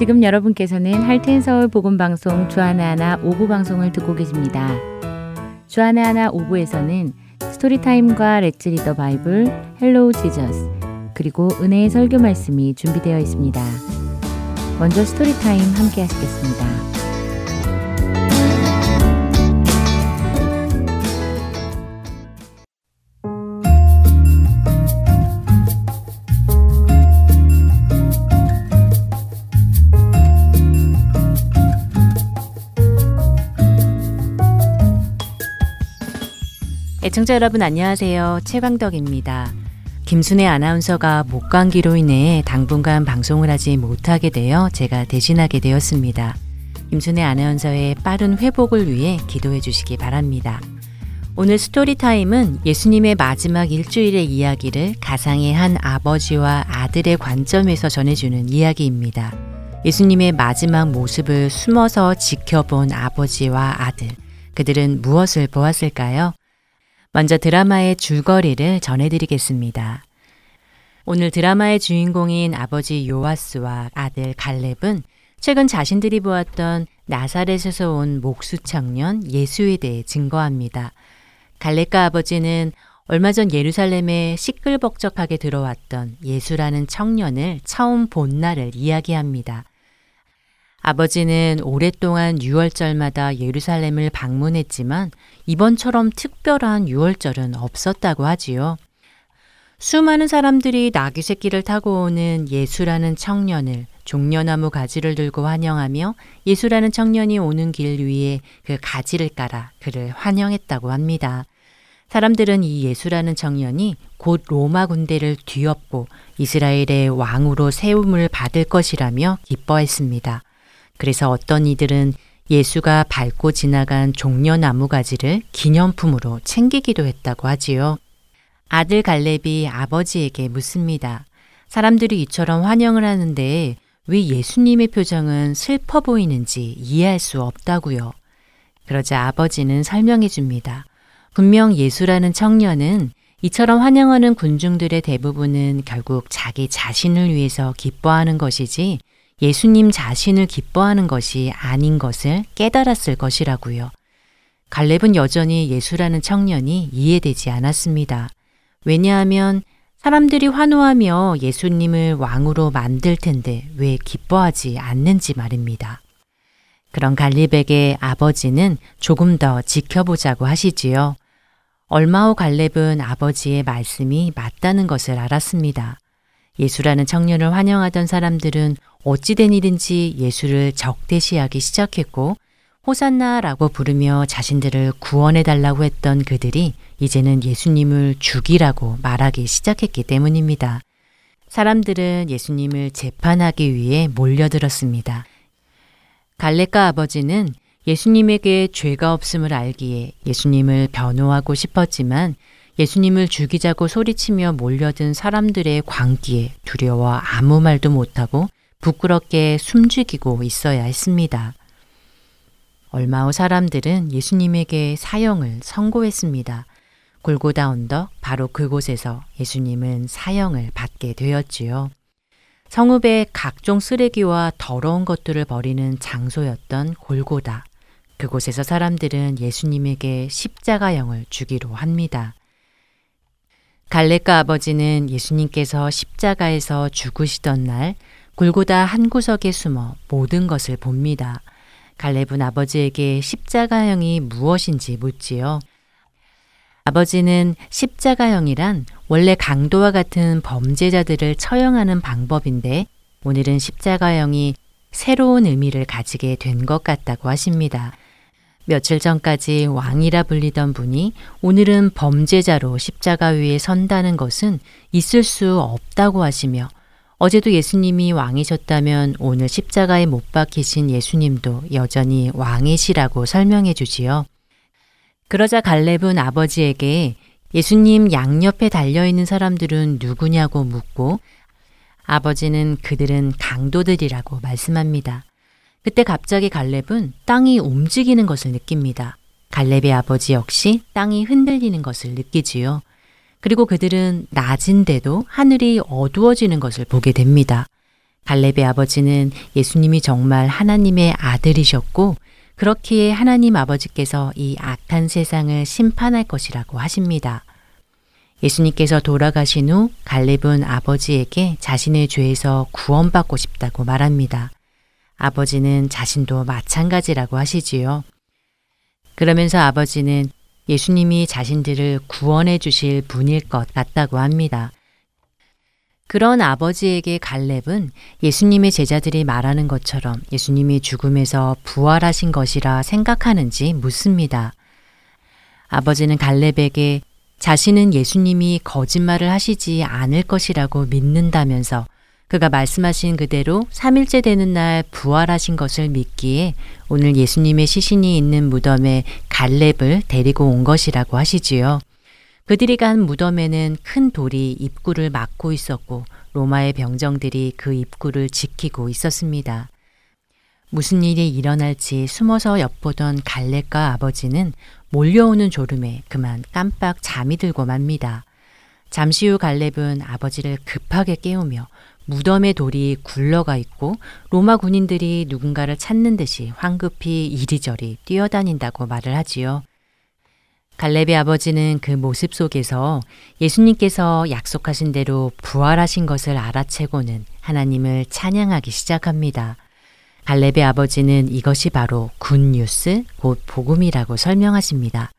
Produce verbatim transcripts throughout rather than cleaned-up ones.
지금 여러분께서는 할텐서울 복음방송 주안에 하나 오구 방송을 듣고 계십니다. 주안에 하나 오구에서는 스토리 타임과 레츠 리더 바이블, 헬로우 지저스, 그리고 은혜의 설교 말씀이 준비되어 있습니다. 먼저 스토리 타임 함께 하시겠습니다. 애청자 여러분 안녕하세요. 최광덕입니다. 김순애 아나운서가 목감기로 인해 당분간 방송을 하지 못하게 되어 제가 대신하게 되었습니다. 김순애 아나운서의 빠른 회복을 위해 기도해 주시기 바랍니다. 오늘 스토리타임은 예수님의 마지막 일주일의 이야기를 가상의 한 아버지와 아들의 관점에서 전해주는 이야기입니다. 예수님의 마지막 모습을 숨어서 지켜본 아버지와 아들, 그들은 무엇을 보았을까요? 먼저 드라마의 줄거리를 전해드리겠습니다. 오늘 드라마의 주인공인 아버지 요아스와 아들 갈렙은 최근 자신들이 보았던 나사렛에서 온 목수 청년 예수에 대해 증거합니다. 갈렙과 아버지는 얼마 전 예루살렘에 시끌벅적하게 들어왔던 예수라는 청년을 처음 본 날을 이야기합니다. 아버지는 오랫동안 유월절마다 예루살렘을 방문했지만 이번처럼 특별한 유월절은 없었다고 하지요. 수많은 사람들이 나귀 새끼를 타고 오는 예수라는 청년을 종려나무 가지를 들고 환영하며 예수라는 청년이 오는 길 위에 그 가지를 깔아 그를 환영했다고 합니다. 사람들은 이 예수라는 청년이 곧 로마 군대를 뒤엎고 이스라엘의 왕으로 세움을 받을 것이라며 기뻐했습니다. 그래서 어떤 이들은 예수가 밟고 지나간 종려나무 가지를 기념품으로 챙기기도 했다고 하지요. 아들 갈렙이 아버지에게 묻습니다. 사람들이 이처럼 환영을 하는데 왜 예수님의 표정은 슬퍼 보이는지 이해할 수 없다고요. 그러자 아버지는 설명해 줍니다. 분명 예수라는 청년은 이처럼 환영하는 군중들의 대부분은 결국 자기 자신을 위해서 기뻐하는 것이지 예수님 자신을 기뻐하는 것이 아닌 것을 깨달았을 것이라고요. 갈렙은 여전히 예수라는 청년이 이해되지 않았습니다. 왜냐하면 사람들이 환호하며 예수님을 왕으로 만들 텐데 왜 기뻐하지 않는지 말입니다. 그런 갈렙에게 아버지는 조금 더 지켜보자고 하시지요. 얼마 후 갈렙은 아버지의 말씀이 맞다는 것을 알았습니다. 예수라는 청년을 환영하던 사람들은 어찌된 일인지 예수를 적대시하기 시작했고 호산나라고 부르며 자신들을 구원해달라고 했던 그들이 이제는 예수님을 죽이라고 말하기 시작했기 때문입니다. 사람들은 예수님을 재판하기 위해 몰려들었습니다. 갈렙과 아버지는 예수님에게 죄가 없음을 알기에 예수님을 변호하고 싶었지만 예수님을 죽이자고 소리치며 몰려든 사람들의 광기에 두려워 아무 말도 못하고 부끄럽게 숨죽이고 있어야 했습니다. 얼마 후 사람들은 예수님에게 사형을 선고했습니다. 골고다 언덕 바로 그곳에서 예수님은 사형을 받게 되었지요. 성읍의 각종 쓰레기와 더러운 것들을 버리는 장소였던 골고다. 그곳에서 사람들은 예수님에게 십자가형을 주기로 합니다. 갈렙과 아버지는 예수님께서 십자가에서 죽으시던 날 골고다 한 구석에 숨어 모든 것을 봅니다. 갈렙은 아버지에게 십자가형이 무엇인지 묻지요. 아버지는 십자가형이란 원래 강도와 같은 범죄자들을 처형하는 방법인데 오늘은 십자가형이 새로운 의미를 가지게 된 것 같다고 하십니다. 며칠 전까지 왕이라 불리던 분이 오늘은 범죄자로 십자가 위에 선다는 것은 있을 수 없다고 하시며 어제도 예수님이 왕이셨다면 오늘 십자가에 못 박히신 예수님도 여전히 왕이시라고 설명해 주지요. 그러자 갈렙은 아버지에게 예수님 양옆에 달려있는 사람들은 누구냐고 묻고 아버지는 그들은 강도들이라고 말씀합니다. 그때 갑자기 갈렙은 땅이 움직이는 것을 느낍니다. 갈렙의 아버지 역시 땅이 흔들리는 것을 느끼지요. 그리고 그들은 낮인데도 하늘이 어두워지는 것을 보게 됩니다. 갈렙의 아버지는 예수님이 정말 하나님의 아들이셨고 그렇기에 하나님 아버지께서 이 악한 세상을 심판할 것이라고 하십니다. 예수님께서 돌아가신 후 갈렙은 아버지에게 자신의 죄에서 구원받고 싶다고 말합니다. 아버지는 자신도 마찬가지라고 하시지요. 그러면서 아버지는 예수님이 자신들을 구원해 주실 분일 것 같다고 합니다. 그런 아버지에게 갈렙은 예수님의 제자들이 말하는 것처럼 예수님이 죽음에서 부활하신 것이라 생각하는지 묻습니다. 아버지는 갈렙에게 자신은 예수님이 거짓말을 하시지 않을 것이라고 믿는다면서 그가 말씀하신 그대로 삼 일째 되는 날 부활하신 것을 믿기에 오늘 예수님의 시신이 있는 무덤에 갈렙을 데리고 온 것이라고 하시지요. 그들이 간 무덤에는 큰 돌이 입구를 막고 있었고 로마의 병정들이 그 입구를 지키고 있었습니다. 무슨 일이 일어날지 숨어서 엿보던 갈렙과 아버지는 몰려오는 졸음에 그만 깜빡 잠이 들고 맙니다. 잠시 후 갈렙은 아버지를 급하게 깨우며 무덤의 돌이 굴러가 있고 로마 군인들이 누군가를 찾는 듯이 황급히 이리저리 뛰어다닌다고 말을 하지요. 갈렙의 아버지는 그 모습 속에서 예수님께서 약속하신 대로 부활하신 것을 알아채고는 하나님을 찬양하기 시작합니다. 갈렙의 아버지는 이것이 바로 굿뉴스, 곧 복음이라고 설명하십니다.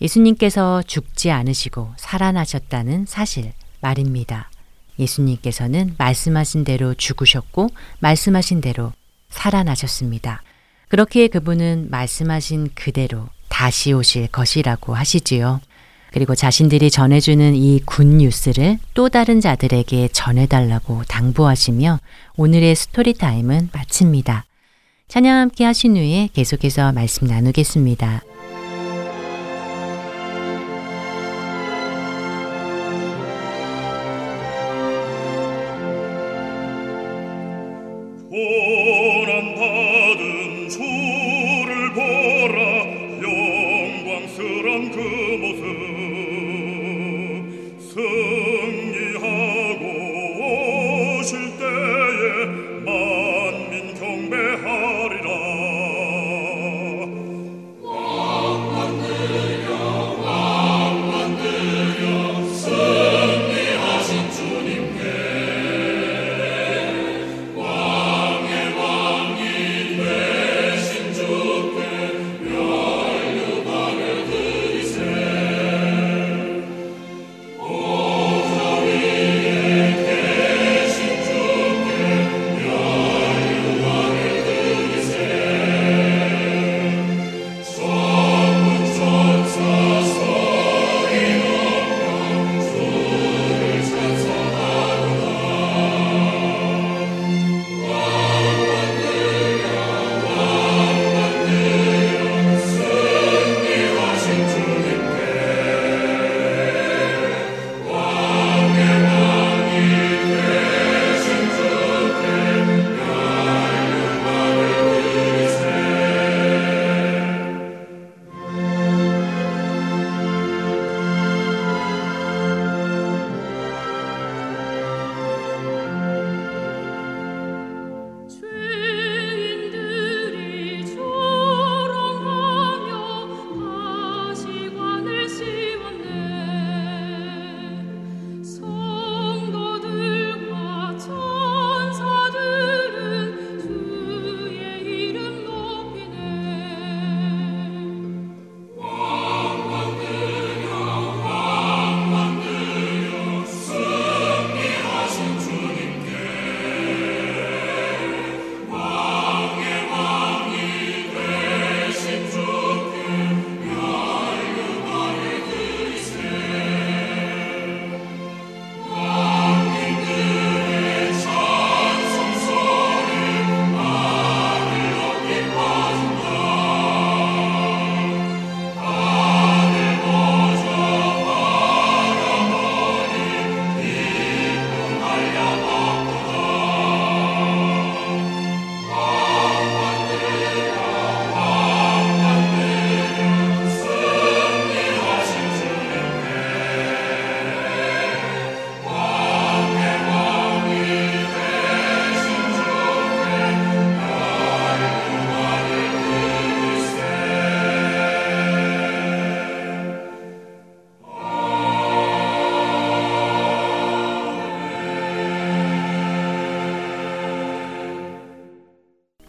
예수님께서 죽지 않으시고 살아나셨다는 사실 말입니다. 예수님께서는 말씀하신 대로 죽으셨고 말씀하신 대로 살아나셨습니다. 그렇기에 그분은 말씀하신 그대로 다시 오실 것이라고 하시지요. 그리고 자신들이 전해주는 이 굿뉴스를 또 다른 자들에게 전해달라고 당부하시며 오늘의 스토리 타임은 마칩니다. 찬양 함께 하신 후에 계속해서 말씀 나누겠습니다. 만민 경배하리라.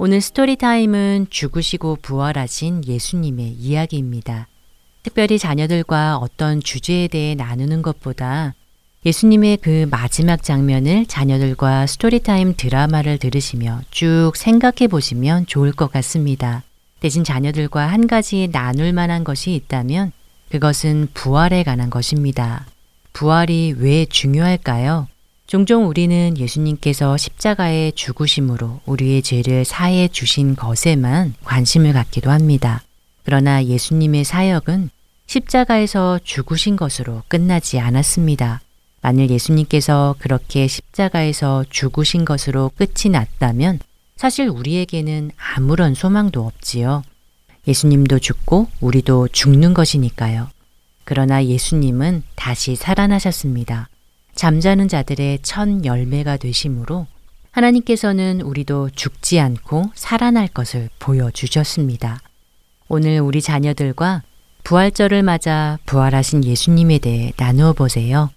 오늘 스토리 타임은 죽으시고 부활하신 예수님의 이야기입니다. 특별히 자녀들과 어떤 주제에 대해 나누는 것보다 예수님의 그 마지막 장면을 자녀들과 스토리 타임 드라마를 들으시며 쭉 생각해 보시면 좋을 것 같습니다. 대신 자녀들과 한 가지 나눌 만한 것이 있다면 그것은 부활에 관한 것입니다. 부활이 왜 중요할까요? 종종 우리는 예수님께서 십자가에 죽으심으로 우리의 죄를 사해 주신 것에만 관심을 갖기도 합니다. 그러나 예수님의 사역은 십자가에서 죽으신 것으로 끝나지 않았습니다. 만일 예수님께서 그렇게 십자가에서 죽으신 것으로 끝이 났다면 사실 우리에게는 아무런 소망도 없지요. 예수님도 죽고 우리도 죽는 것이니까요. 그러나 예수님은 다시 살아나셨습니다. 잠자는 자들의 첫 열매가 되심으로 하나님께서는 우리도 죽지 않고 살아날 것을 보여주셨습니다. 오늘 우리 자녀들과 부활절을 맞아 부활하신 예수님에 대해 나누어 보세요.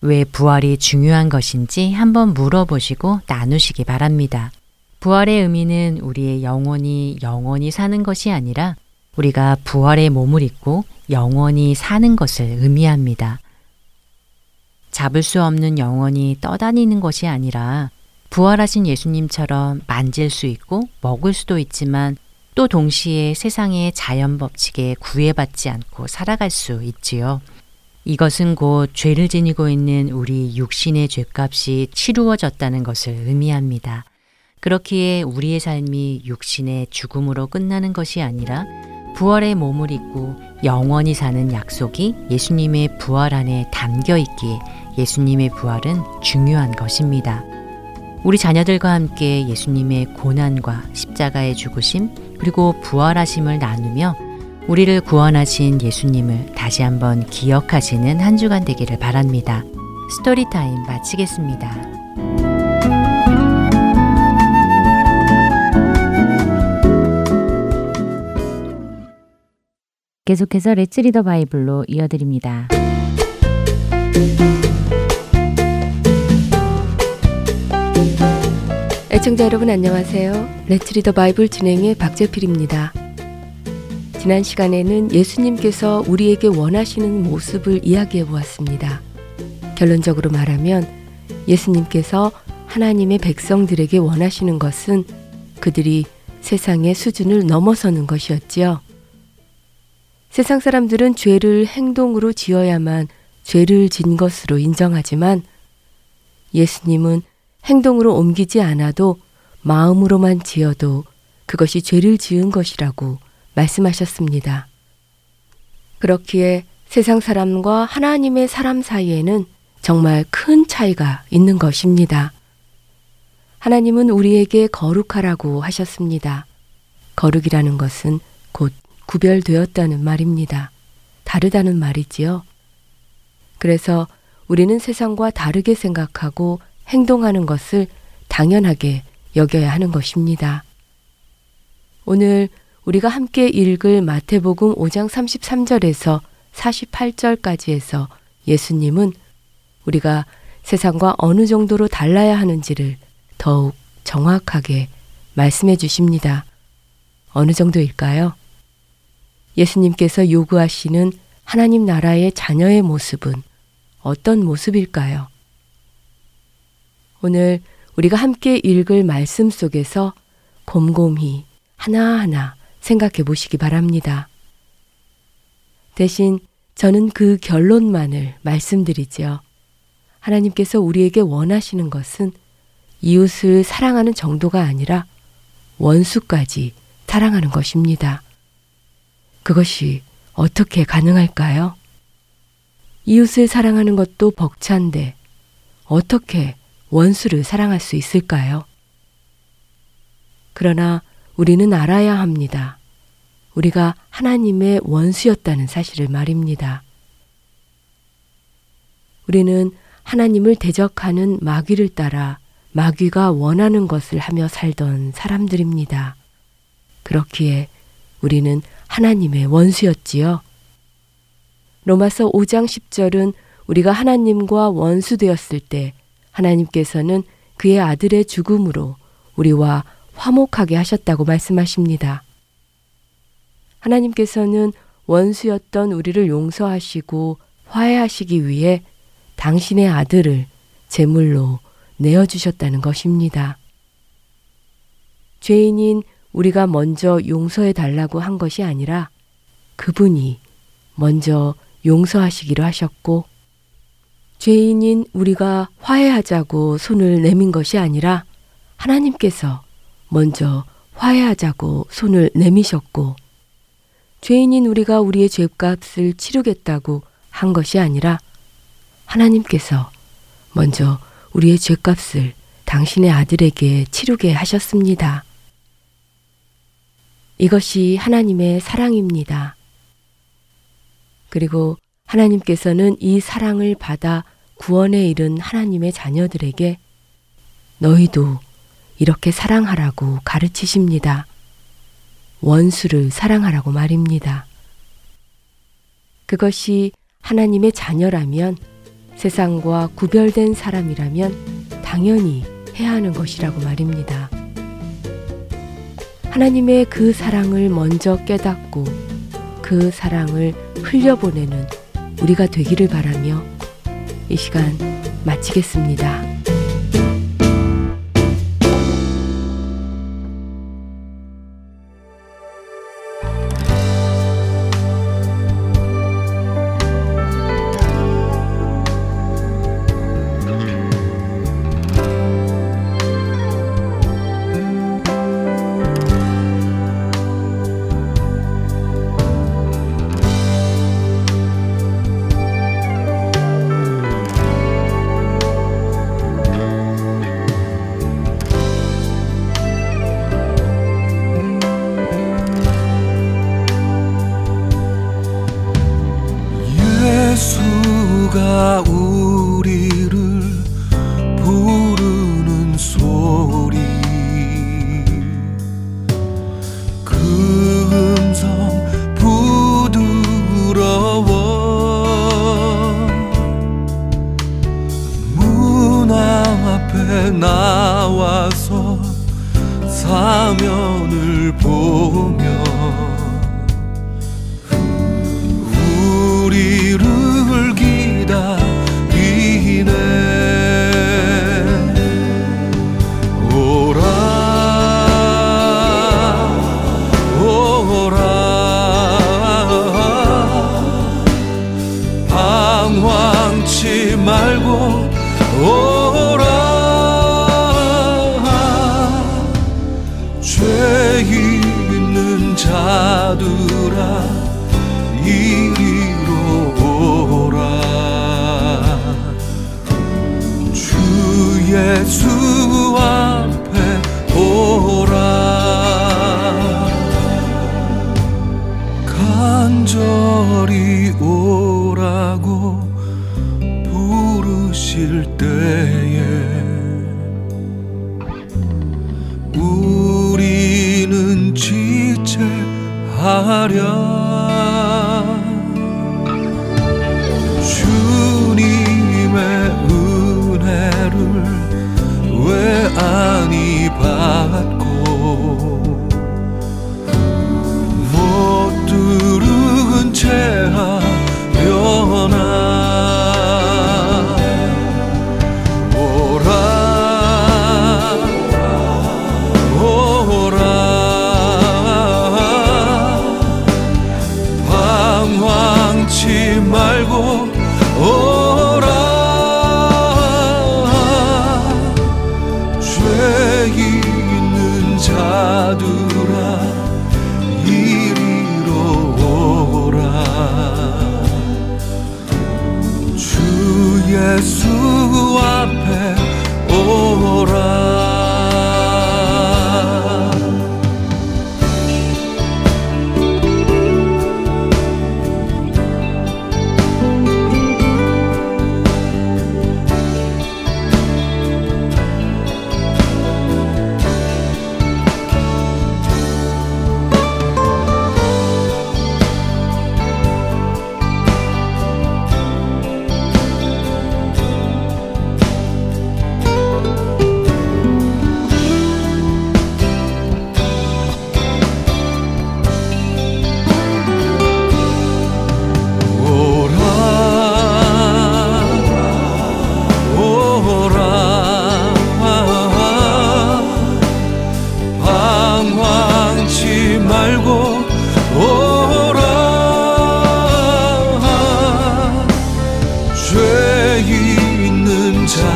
왜 부활이 중요한 것인지 한번 물어보시고 나누시기 바랍니다. 부활의 의미는 우리의 영혼이 영원히 사는 것이 아니라 우리가 부활의 몸을 입고 영원히 사는 것을 의미합니다. 잡을 수 없는 영혼이 떠다니는 것이 아니라 부활하신 예수님처럼 만질 수 있고 먹을 수도 있지만 또 동시에 세상의 자연 법칙에 구애받지 않고 살아갈 수 있지요. 이것은 곧 죄를 지니고 있는 우리 육신의 죄값이 치루어졌다는 것을 의미합니다. 그렇기에 우리의 삶이 육신의 죽음으로 끝나는 것이 아니라 부활의 몸을 입고 영원히 사는 약속이 예수님의 부활 안에 담겨 있기에 예수님의 부활은 중요한 것입니다. 우리 자녀들과 함께 예수님의 고난과 십자가의 죽으심 그리고 부활하심을 나누며 우리를 구원하신 예수님을 다시 한번 기억하시는 한 주간 되기를 바랍니다. 스토리타임 마치겠습니다. 계속해서 레츠 리더 바이블로 이어드립니다. 애청자 여러분 안녕하세요. 레츠 리더 바이블 진행의 박재필입니다. 지난 시간에는 예수님께서 우리에게 원하시는 모습을 이야기해 보았습니다. 결론적으로 말하면 예수님께서 하나님의 백성들에게 원하시는 것은 그들이 세상의 수준을 넘어서는 것이었지요. 세상 사람들은 죄를 행동으로 지어야만 죄를 진 것으로 인정하지만 예수님은 행동으로 옮기지 않아도 마음으로만 지어도 그것이 죄를 지은 것이라고 말씀하셨습니다. 그렇기에 세상 사람과 하나님의 사람 사이에는 정말 큰 차이가 있는 것입니다. 하나님은 우리에게 거룩하라고 하셨습니다. 거룩이라는 것은 곧 구별되었다는 말입니다. 다르다는 말이지요. 그래서 우리는 세상과 다르게 생각하고 행동하는 것을 당연하게 여겨야 하는 것입니다. 오늘 우리가 함께 읽을 마태복음 오장 삼십삼절에서 사십팔절까지에서 예수님은 우리가 세상과 어느 정도로 달라야 하는지를 더욱 정확하게 말씀해 주십니다. 어느 정도일까요? 예수님께서 요구하시는 하나님 나라의 자녀의 모습은 어떤 모습일까요? 오늘 우리가 함께 읽을 말씀 속에서 곰곰이 하나하나 생각해 보시기 바랍니다. 대신 저는 그 결론만을 말씀드리지요. 하나님께서 우리에게 원하시는 것은 이웃을 사랑하는 정도가 아니라 원수까지 사랑하는 것입니다. 그것이 어떻게 가능할까요? 이웃을 사랑하는 것도 벅찬데 어떻게 원수를 사랑할 수 있을까요? 그러나 우리는 알아야 합니다. 우리가 하나님의 원수였다는 사실을 말입니다. 우리는 하나님을 대적하는 마귀를 따라 마귀가 원하는 것을 하며 살던 사람들입니다. 그렇기에 우리는 하나님의 원수였지요. 로마서 오장 십절은 우리가 하나님과 원수 되었을 때 하나님께서는 그의 아들의 죽음으로 우리와 화목하게 하셨다고 말씀하십니다. 하나님께서는 원수였던 우리를 용서하시고 화해하시기 위해 당신의 아들을 제물로 내어주셨다는 것입니다. 죄인인 우리가 먼저 용서해달라고 한 것이 아니라 그분이 먼저 용서하시기로 하셨고, 죄인인 우리가 화해하자고 손을 내민 것이 아니라 하나님께서 먼저 화해하자고 손을 내미셨고, 죄인인 우리가 우리의 죄값을 치르겠다고 한 것이 아니라 하나님께서 먼저 우리의 죄값을 당신의 아들에게 치르게 하셨습니다. 이것이 하나님의 사랑입니다. 그리고 하나님께서는 이 사랑을 받아 구원에 이른 하나님의 자녀들에게 너희도 이렇게 사랑하라고 가르치십니다. 원수를 사랑하라고 말입니다. 그것이 하나님의 자녀라면, 세상과 구별된 사람이라면 당연히 해야 하는 것이라고 말입니다. 하나님의 그 사랑을 먼저 깨닫고 그 사랑을 흘려보내는 우리가 되기를 바라며 이 시간 마치겠습니다.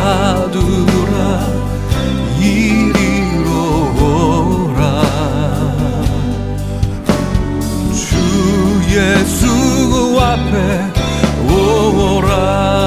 가두라 이리로 오라 주 예수 그 앞에 오라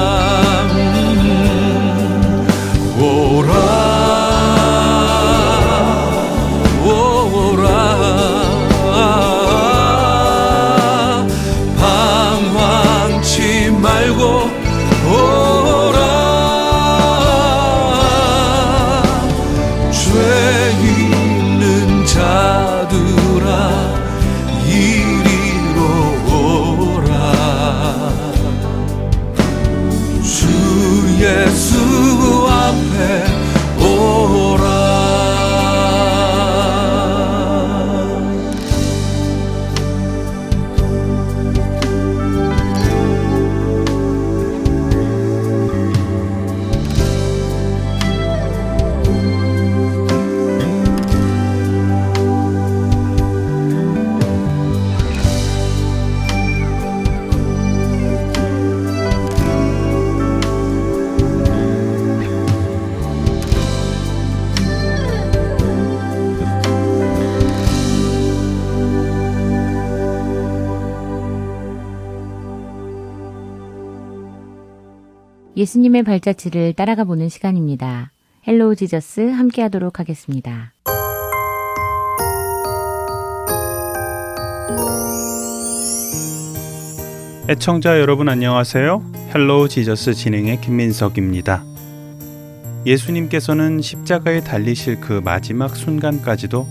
예수님의 발자취를 따라가 보는 시간입니다. 헬로우 지저스 함께 하도록 하겠습니다. 애청자 여러분 안녕하세요. 헬로우 지저스 진행의 김민석입니다. 예수님께서는 십자가에 달리실 그 마지막 순간까지도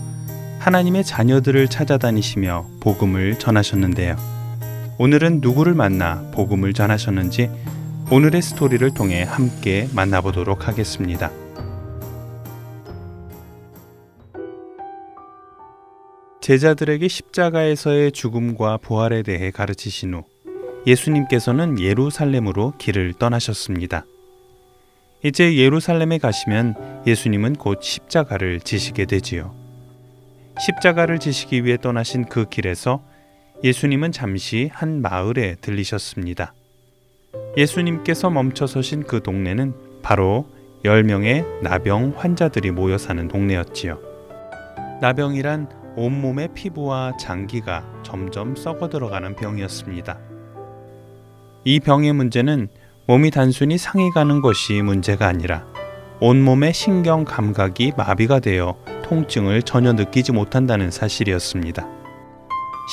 하나님의 자녀들을 찾아다니시며 복음을 전하셨는데요. 오늘은 누구를 만나 복음을 전하셨는지 오늘의 스토리를 통해 함께 만나보도록 하겠습니다. 제자들에게 십자가에서의 죽음과 부활에 대해 가르치신 후 예수님께서는 예루살렘으로 길을 떠나셨습니다. 이제 예루살렘에 가시면 예수님은 곧 십자가를 지시게 되지요. 십자가를 지시기 위해 떠나신 그 길에서 예수님은 잠시 한 마을에 들리셨습니다. 예수님께서 멈춰 서신 그 동네는 바로 열 명의 나병 환자들이 모여 사는 동네였지요. 나병이란 온몸의 피부와 장기가 점점 썩어 들어가는 병이었습니다. 이 병의 문제는 몸이 단순히 상해 가는 것이 문제가 아니라 온몸의 신경 감각이 마비가 되어 통증을 전혀 느끼지 못한다는 사실이었습니다.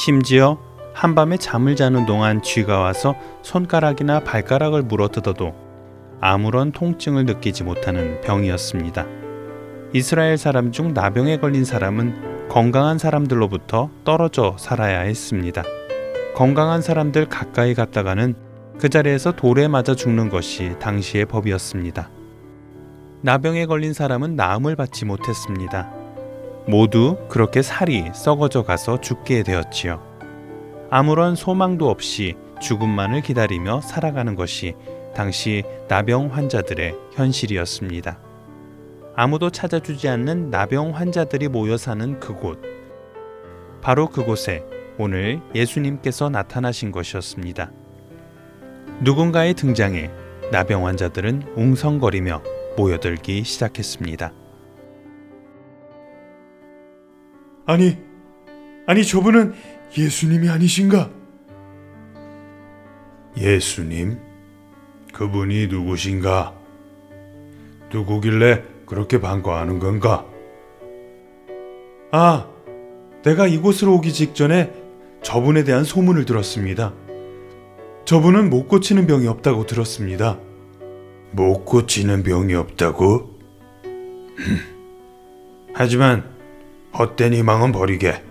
심지어 한밤에 잠을 자는 동안 쥐가 와서 손가락이나 발가락을 물어뜯어도 아무런 통증을 느끼지 못하는 병이었습니다. 이스라엘 사람 중 나병에 걸린 사람은 건강한 사람들로부터 떨어져 살아야 했습니다. 건강한 사람들 가까이 갔다가는 그 자리에서 돌에 맞아 죽는 것이 당시의 법이었습니다. 나병에 걸린 사람은 나음을 받지 못했습니다. 모두 그렇게 살이 썩어져 가서 죽게 되었지요. 아무런 소망도 없이 죽음만을 기다리며 살아가는 것이 당시 나병 환자들의 현실이었습니다. 아무도 찾아주지 않는 나병 환자들이 모여 사는 그곳. 바로 그곳에 오늘 예수님께서 나타나신 것이었습니다. 누군가의 등장에 나병 환자들은 웅성거리며 모여들기 시작했습니다. 아니, 아니 저분은 예수님이 아니신가? 예수님? 그분이 누구신가? 누구길래 그렇게 반가워하는 건가? 아, 내가 이곳으로 오기 직전에 저분에 대한 소문을 들었습니다. 저분은 못 고치는 병이 없다고 들었습니다. 못 고치는 병이 없다고? 하지만 헛된 희망은 버리게.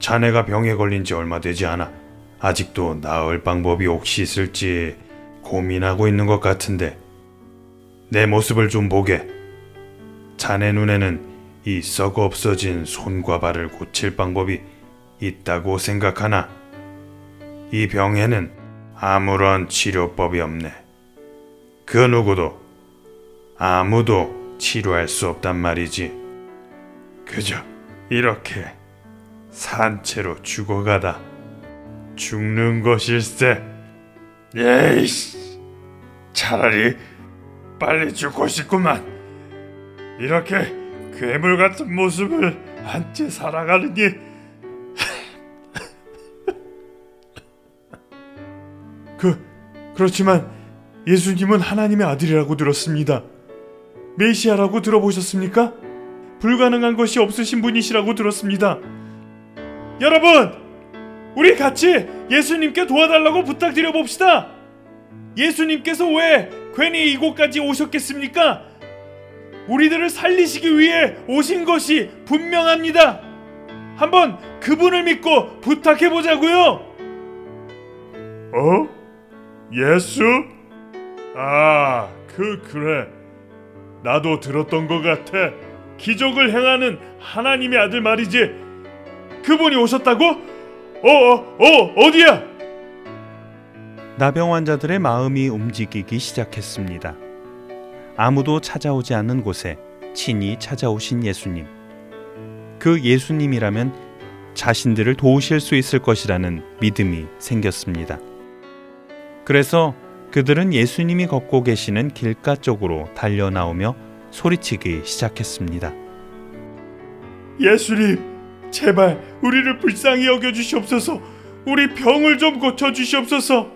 자네가 병에 걸린 지 얼마 되지 않아 아직도 나을 방법이 혹시 있을지 고민하고 있는 것 같은데 내 모습을 좀 보게. 자네 눈에는 이 썩어 없어진 손과 발을 고칠 방법이 있다고 생각하나? 이 병에는 아무런 치료법이 없네. 그 누구도 아무도 치료할 수 없단 말이지. 그저 이렇게 산채로 죽어가다 죽는 것일세. 에이씨, 차라리 빨리 죽고 싶구만. 이렇게 괴물 같은 모습을 한 채 살아가느니. 그, 그렇지만 예수님은 하나님의 아들이라고 들었습니다. 메시아라고 들어보셨습니까? 불가능한 것이 없으신 분이시라고 들었습니다. 여러분! 우리 같이 예수님께 도와달라고 부탁드려 봅시다. 예수님께서 왜 괜히 이곳까지 오셨겠습니까? 우리들을 살리시기 위해 오신 것이 분명합니다. 한번 그분을 믿고 부탁해 보자고요. 어? 예수? 아, 그 그래. 나도 들었던 것 같아. 기적을 행하는 하나님의 아들 말이지. 그분이 오셨다고? 어어 어, 어디야? 나병 환자들의 마음이 움직이기 시작했습니다. 아무도 찾아오지 않는 곳에 친히 찾아오신 예수님. 그 예수님이라면 자신들을 도우실 수 있을 것이라는 믿음이 생겼습니다. 그래서 그들은 예수님이 걷고 계시는 길가 쪽으로 달려나오며 소리치기 시작했습니다. 예수님! 제발 우리를 불쌍히 여겨주시옵소서. 우리 병을 좀 고쳐주시옵소서.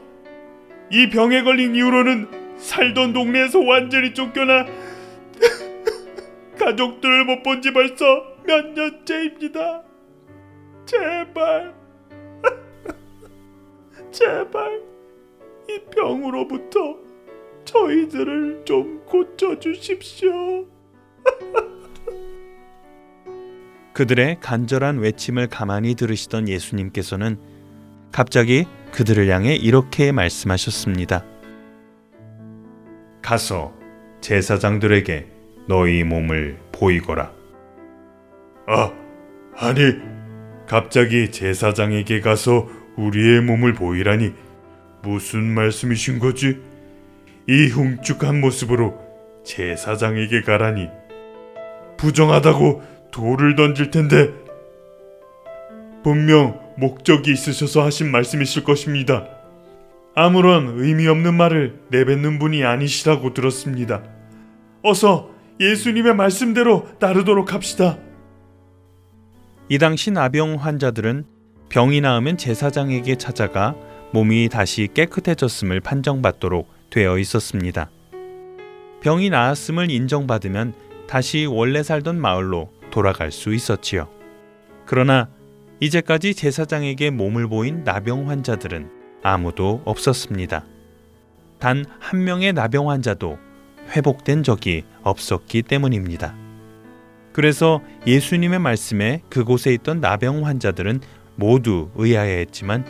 이 병에 걸린 이후로는 살던 동네에서 완전히 쫓겨나 가족들을 못 본 지 벌써 몇 년째입니다. 제발 제발 이 병으로부터 저희들을 좀 고쳐주십시오. 그들의 간절한 외침을 가만히 들으시던 예수님께서는 갑자기 그들을 향해 이렇게 말씀하셨습니다. 가서 제사장들에게 너희 몸을 보이거라. 아, 아니, 갑자기 제사장에게 가서 우리의 몸을 보이라니 무슨 말씀이신 거지? 이 흉측한 모습으로 제사장에게 가라니 부정하다고 돌을 던질 텐데. 분명 목적이 있으셔서 하신 말씀이실 것입니다. 아무런 의미 없는 말을 내뱉는 분이 아니시라고 들었습니다. 어서 예수님의 말씀대로 따르도록 합시다. 이 당시 나병 환자들은 병이 나으면 제사장에게 찾아가 몸이 다시 깨끗해졌음을 판정받도록 되어 있었습니다. 병이 나았음을 인정받으면 다시 원래 살던 마을로 돌아갈 수 있었지요. 그러나 이제까지 제사장에게 몸을 보인 나병 환자들은 아무도 없었습니다. 단 한 명의 나병 환자도 회복된 적이 없었기 때문입니다. 그래서 예수님의 말씀에 그곳에 있던 나병 환자들은 모두 의아해했지만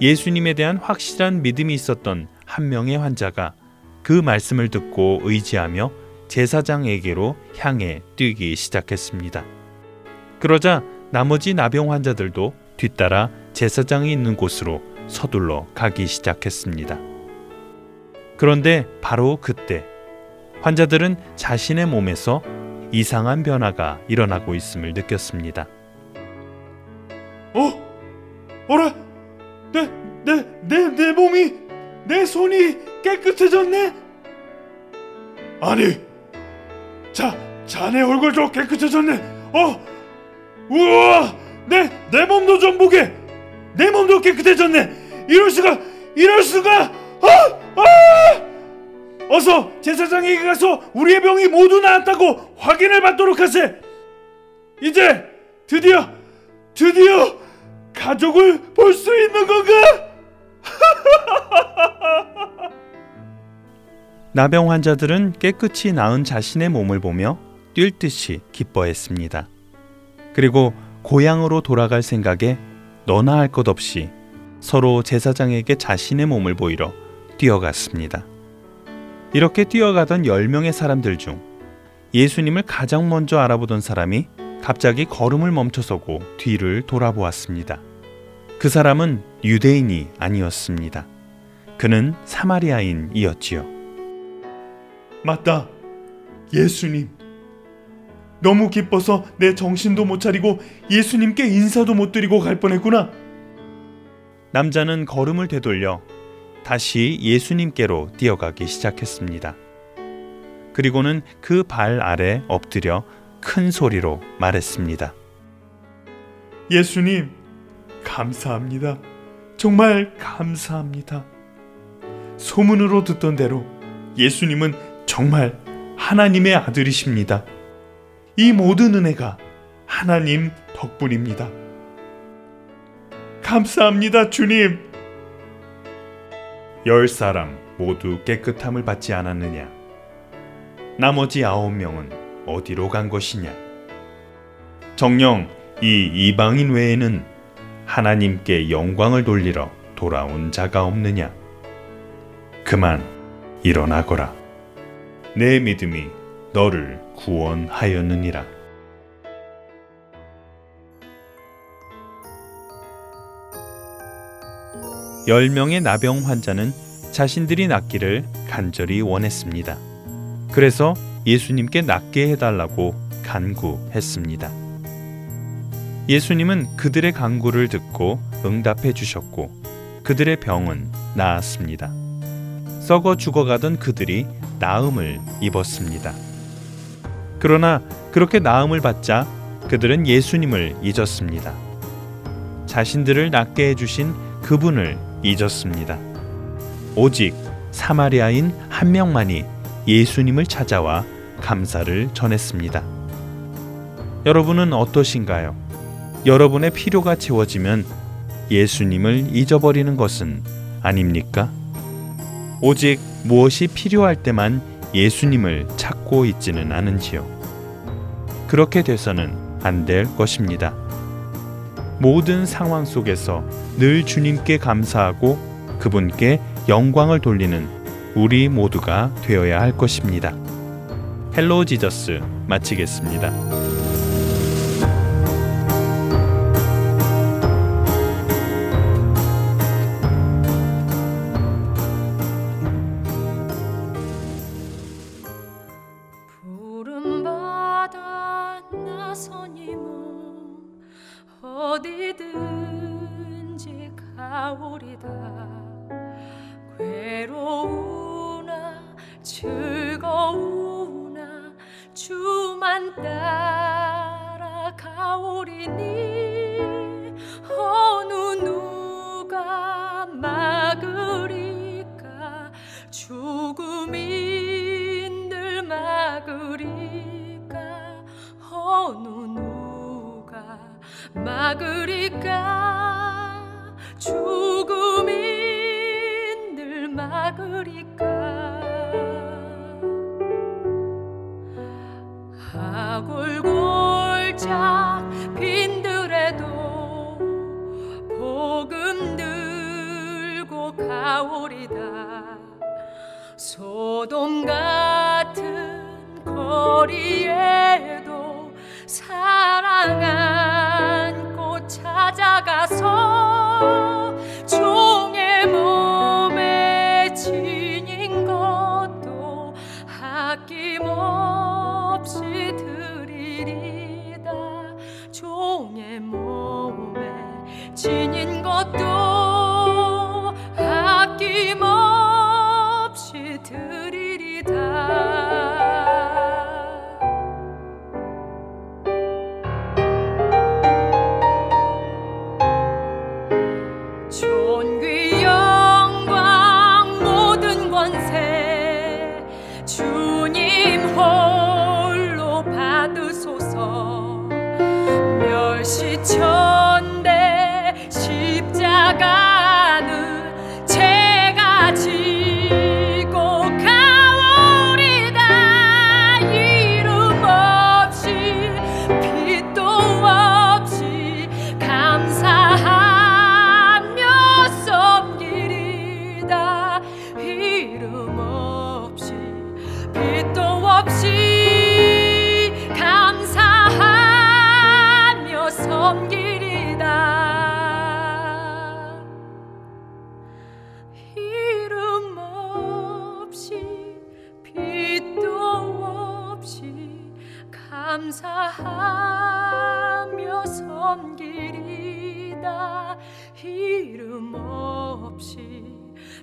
예수님에 대한 확실한 믿음이 있었던 한 명의 환자가 그 말씀을 듣고 의지하며 제사장에게로 향해 뛰기 시작했습니다. 그러자 나머지 나병 환자들도 뒤따라 제사장이 있는 곳으로 서둘러 가기 시작했습니다. 그런데 바로 그때 환자들은 자신의 몸에서 이상한 변화가 일어나고 있음을 느꼈습니다. 어? 어라? 내, 내, 내, 내 몸이, 내 손이 깨끗해졌네? 아니! 자, 자네 얼굴도 깨끗해졌네. 어, 우와, 내 내 몸도 좀 보게. 내 몸도 깨끗해졌네. 이럴 수가, 이럴 수가. 어, 어. 어서 제사장에게 가서 우리의 병이 모두 나았다고 확인을 받도록 하세. 이제 드디어, 드디어 가족을 볼 수 있는 건가? 나병 환자들은 깨끗이 나은 자신의 몸을 보며 뛸 듯이 기뻐했습니다. 그리고 고향으로 돌아갈 생각에 너나 할 것 없이 서로 제사장에게 자신의 몸을 보이러 뛰어갔습니다. 이렇게 뛰어가던 열 명의 사람들 중 예수님을 가장 먼저 알아보던 사람이 갑자기 걸음을 멈춰서고 뒤를 돌아보았습니다. 그 사람은 유대인이 아니었습니다. 그는 사마리아인이었지요. 맞다. 예수님. 너무 기뻐서 내 정신도 못 차리고 예수님께 인사도 못 드리고 갈 뻔했구나. 남자는 걸음을 되돌려 다시 예수님께로 뛰어가기 시작했습니다. 그리고는 그 발 아래 엎드려 큰 소리로 말했습니다. 예수님, 감사합니다. 정말 감사합니다. 소문으로 듣던 대로 예수님은 정말 하나님의 아들이십니다. 이 모든 은혜가 하나님 덕분입니다. 감사합니다, 주님. 열 사람 모두 깨끗함을 받지 않았느냐? 나머지 아홉 명은 어디로 간 것이냐? 정녕 이 이방인 외에는 하나님께 영광을 돌리러 돌아온 자가 없느냐? 그만 일어나거라. 내 믿음이 너를 구원하였느니라. 열 명의 나병 환자는 자신들이 낫기를 간절히 원했습니다. 그래서 예수님께 낫게 해달라고 간구했습니다. 예수님은 그들의 간구를 듣고 응답해 주셨고 그들의 병은 나았습니다. 썩어 죽어가던 그들이 나음을 입었습니다. 그러나 그렇게 나음을 받자 그들은 예수님을 잊었습니다. 자신들을 낫게 해주신 그분을 잊었습니다. 오직 사마리아인 한 명만이 예수님을 찾아와 감사를 전했습니다. 여러분은 어떠신가요? 여러분의 필요가 채워지면 예수님을 잊어버리는 것은 아닙니까? 오직 무엇이 필요할 때만 예수님을 찾고 있지는 않은지요. 그렇게 돼서는 안 될 것입니다. 모든 상황 속에서 늘 주님께 감사하고 그분께 영광을 돌리는 우리 모두가 되어야 할 것입니다. 헬로우 지저스 마치겠습니다.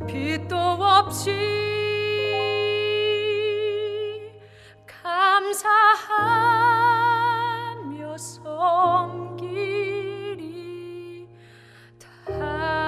빛도 없이 하며 섬기리 다.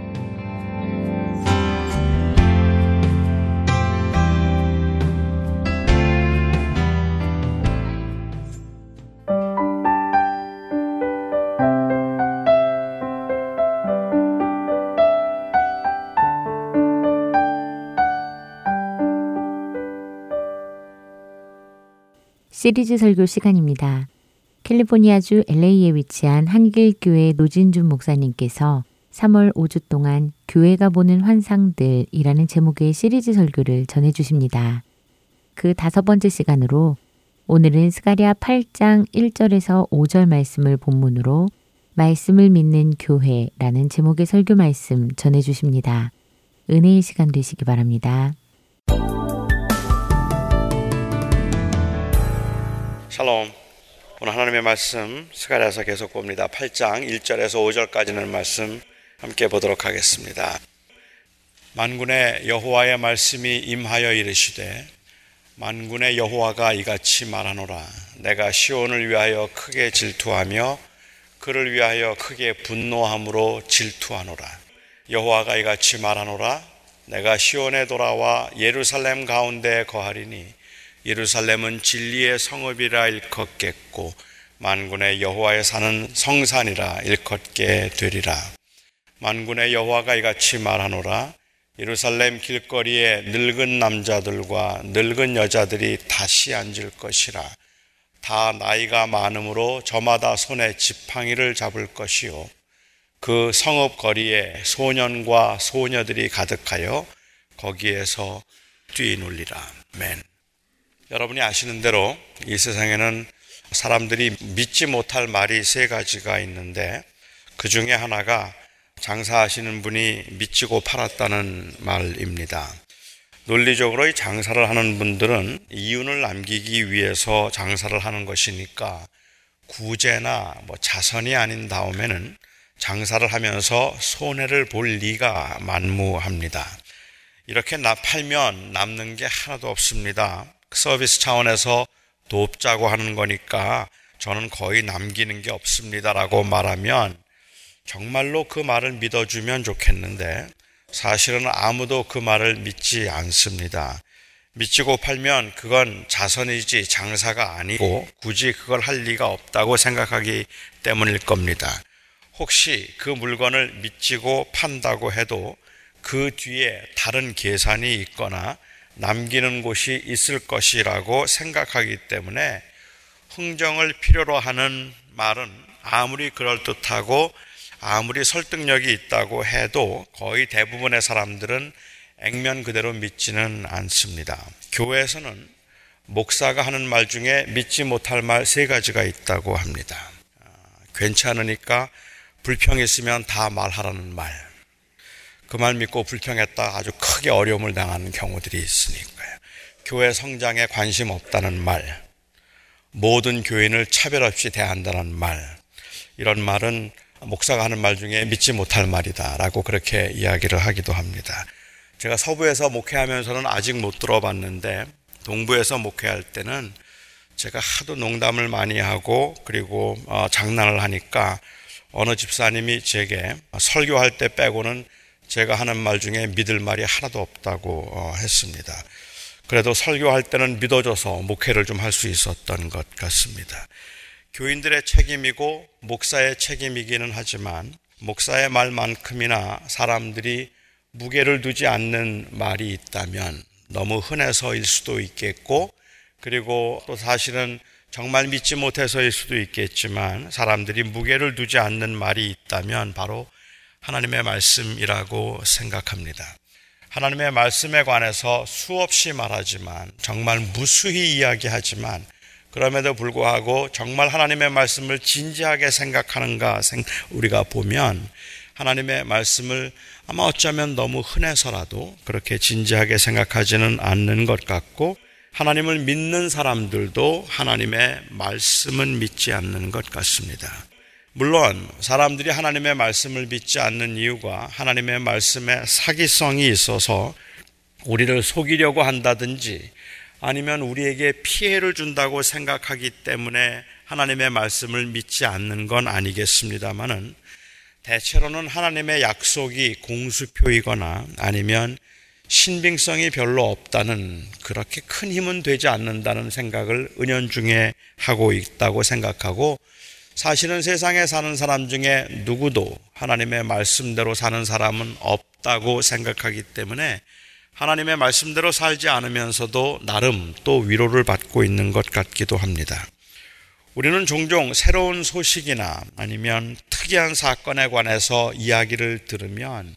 시리즈 설교 시간입니다. 캘리포니아주 엘에이에 위치한 한길교회 노진준 목사님께서 삼월 오 주 동안 교회가 보는 환상들이라는 제목의 시리즈 설교를 전해주십니다. 그 다섯 번째 시간으로 오늘은 스가랴 팔 장 일 절에서 오 절 말씀을 본문으로 말씀을 믿는 교회라는 제목의 설교 말씀 전해주십니다. 은혜의 시간 되시기 바랍니다. 샬롬. 오늘 하나님의 말씀 스가랴서 계속 봅니다. 팔 장 일 절에서 오 절까지는 말씀 함께 보도록 하겠습니다. 만군의 여호와의 말씀이 임하여 이르시되 만군의 여호와가 이같이 말하노라. 내가 시온을 위하여 크게 질투하며 그를 위하여 크게 분노함으로 질투하노라. 여호와가 이같이 말하노라. 내가 시온에 돌아와 예루살렘 가운데 거하리니 예루살렘은 진리의 성읍이라 일컫겠고 만군의 여호와의 산은 성산이라 일컫게 되리라. 만군의 여호와가 이같이 말하노라. 예루살렘 길거리에 늙은 남자들과 늙은 여자들이 다시 앉을 것이라. 다 나이가 많음으로 저마다 손에 지팡이를 잡을 것이요 그 성읍 거리에 소년과 소녀들이 가득하여 거기에서 뛰놀리라. 아멘. 여러분이 아시는 대로 이 세상에는 사람들이 믿지 못할 말이 세 가지가 있는데 그 중에 하나가 장사하시는 분이 미치고 팔았다는 말입니다. 논리적으로 이 장사를 하는 분들은 이윤을 남기기 위해서 장사를 하는 것이니까 구제나 뭐 자선이 아닌 다음에는 장사를 하면서 손해를 볼 리가 만무합니다. 이렇게 나 팔면 남는 게 하나도 없습니다. 서비스 차원에서 돕자고 하는 거니까 저는 거의 남기는 게 없습니다라고 말하면 정말로 그 말을 믿어주면 좋겠는데 사실은 아무도 그 말을 믿지 않습니다. 미치고 팔면 그건 자선이지 장사가 아니고 굳이 그걸 할 리가 없다고 생각하기 때문일 겁니다. 혹시 그 물건을 미치고 판다고 해도 그 뒤에 다른 계산이 있거나 남기는 곳이 있을 것이라고 생각하기 때문에 흥정을 필요로 하는 말은 아무리 그럴듯하고 아무리 설득력이 있다고 해도 거의 대부분의 사람들은 액면 그대로 믿지는 않습니다. 교회에서는 목사가 하는 말 중에 믿지 못할 말 세 가지가 있다고 합니다. 괜찮으니까 불평 있으면 다 말하라는 말. 그 말 믿고 불평했다 아주 크게 어려움을 당하는 경우들이 있으니까요. 교회 성장에 관심 없다는 말, 모든 교인을 차별 없이 대한다는 말, 이런 말은 목사가 하는 말 중에 믿지 못할 말이다라고 그렇게 이야기를 하기도 합니다. 제가 서부에서 목회하면서는 아직 못 들어봤는데 동부에서 목회할 때는 제가 하도 농담을 많이 하고 그리고 어, 장난을 하니까 어느 집사님이 제게 설교할 때 빼고는 제가 하는 말 중에 믿을 말이 하나도 없다고 어, 했습니다. 그래도 설교할 때는 믿어줘서 목회를 좀 할 수 있었던 것 같습니다. 교인들의 책임이고 목사의 책임이기는 하지만 목사의 말만큼이나 사람들이 무게를 두지 않는 말이 있다면 너무 흔해서일 수도 있겠고 그리고 또 사실은 정말 믿지 못해서일 수도 있겠지만 사람들이 무게를 두지 않는 말이 있다면 바로 하나님의 말씀이라고 생각합니다. 하나님의 말씀에 관해서 수없이 말하지만 정말 무수히 이야기하지만 그럼에도 불구하고 정말 하나님의 말씀을 진지하게 생각하는가 우리가 보면 하나님의 말씀을 아마 어쩌면 너무 흔해서라도 그렇게 진지하게 생각하지는 않는 것 같고 하나님을 믿는 사람들도 하나님의 말씀은 믿지 않는 것 같습니다. 물론 사람들이 하나님의 말씀을 믿지 않는 이유가 하나님의 말씀에 사기성이 있어서 우리를 속이려고 한다든지 아니면 우리에게 피해를 준다고 생각하기 때문에 하나님의 말씀을 믿지 않는 건 아니겠습니다만은 대체로는 하나님의 약속이 공수표이거나 아니면 신빙성이 별로 없다는 그렇게 큰 힘은 되지 않는다는 생각을 은연중에 하고 있다고 생각하고 사실은 세상에 사는 사람 중에 누구도 하나님의 말씀대로 사는 사람은 없다고 생각하기 때문에 하나님의 말씀대로 살지 않으면서도 나름 또 위로를 받고 있는 것 같기도 합니다. 우리는 종종 새로운 소식이나 아니면 특이한 사건에 관해서 이야기를 들으면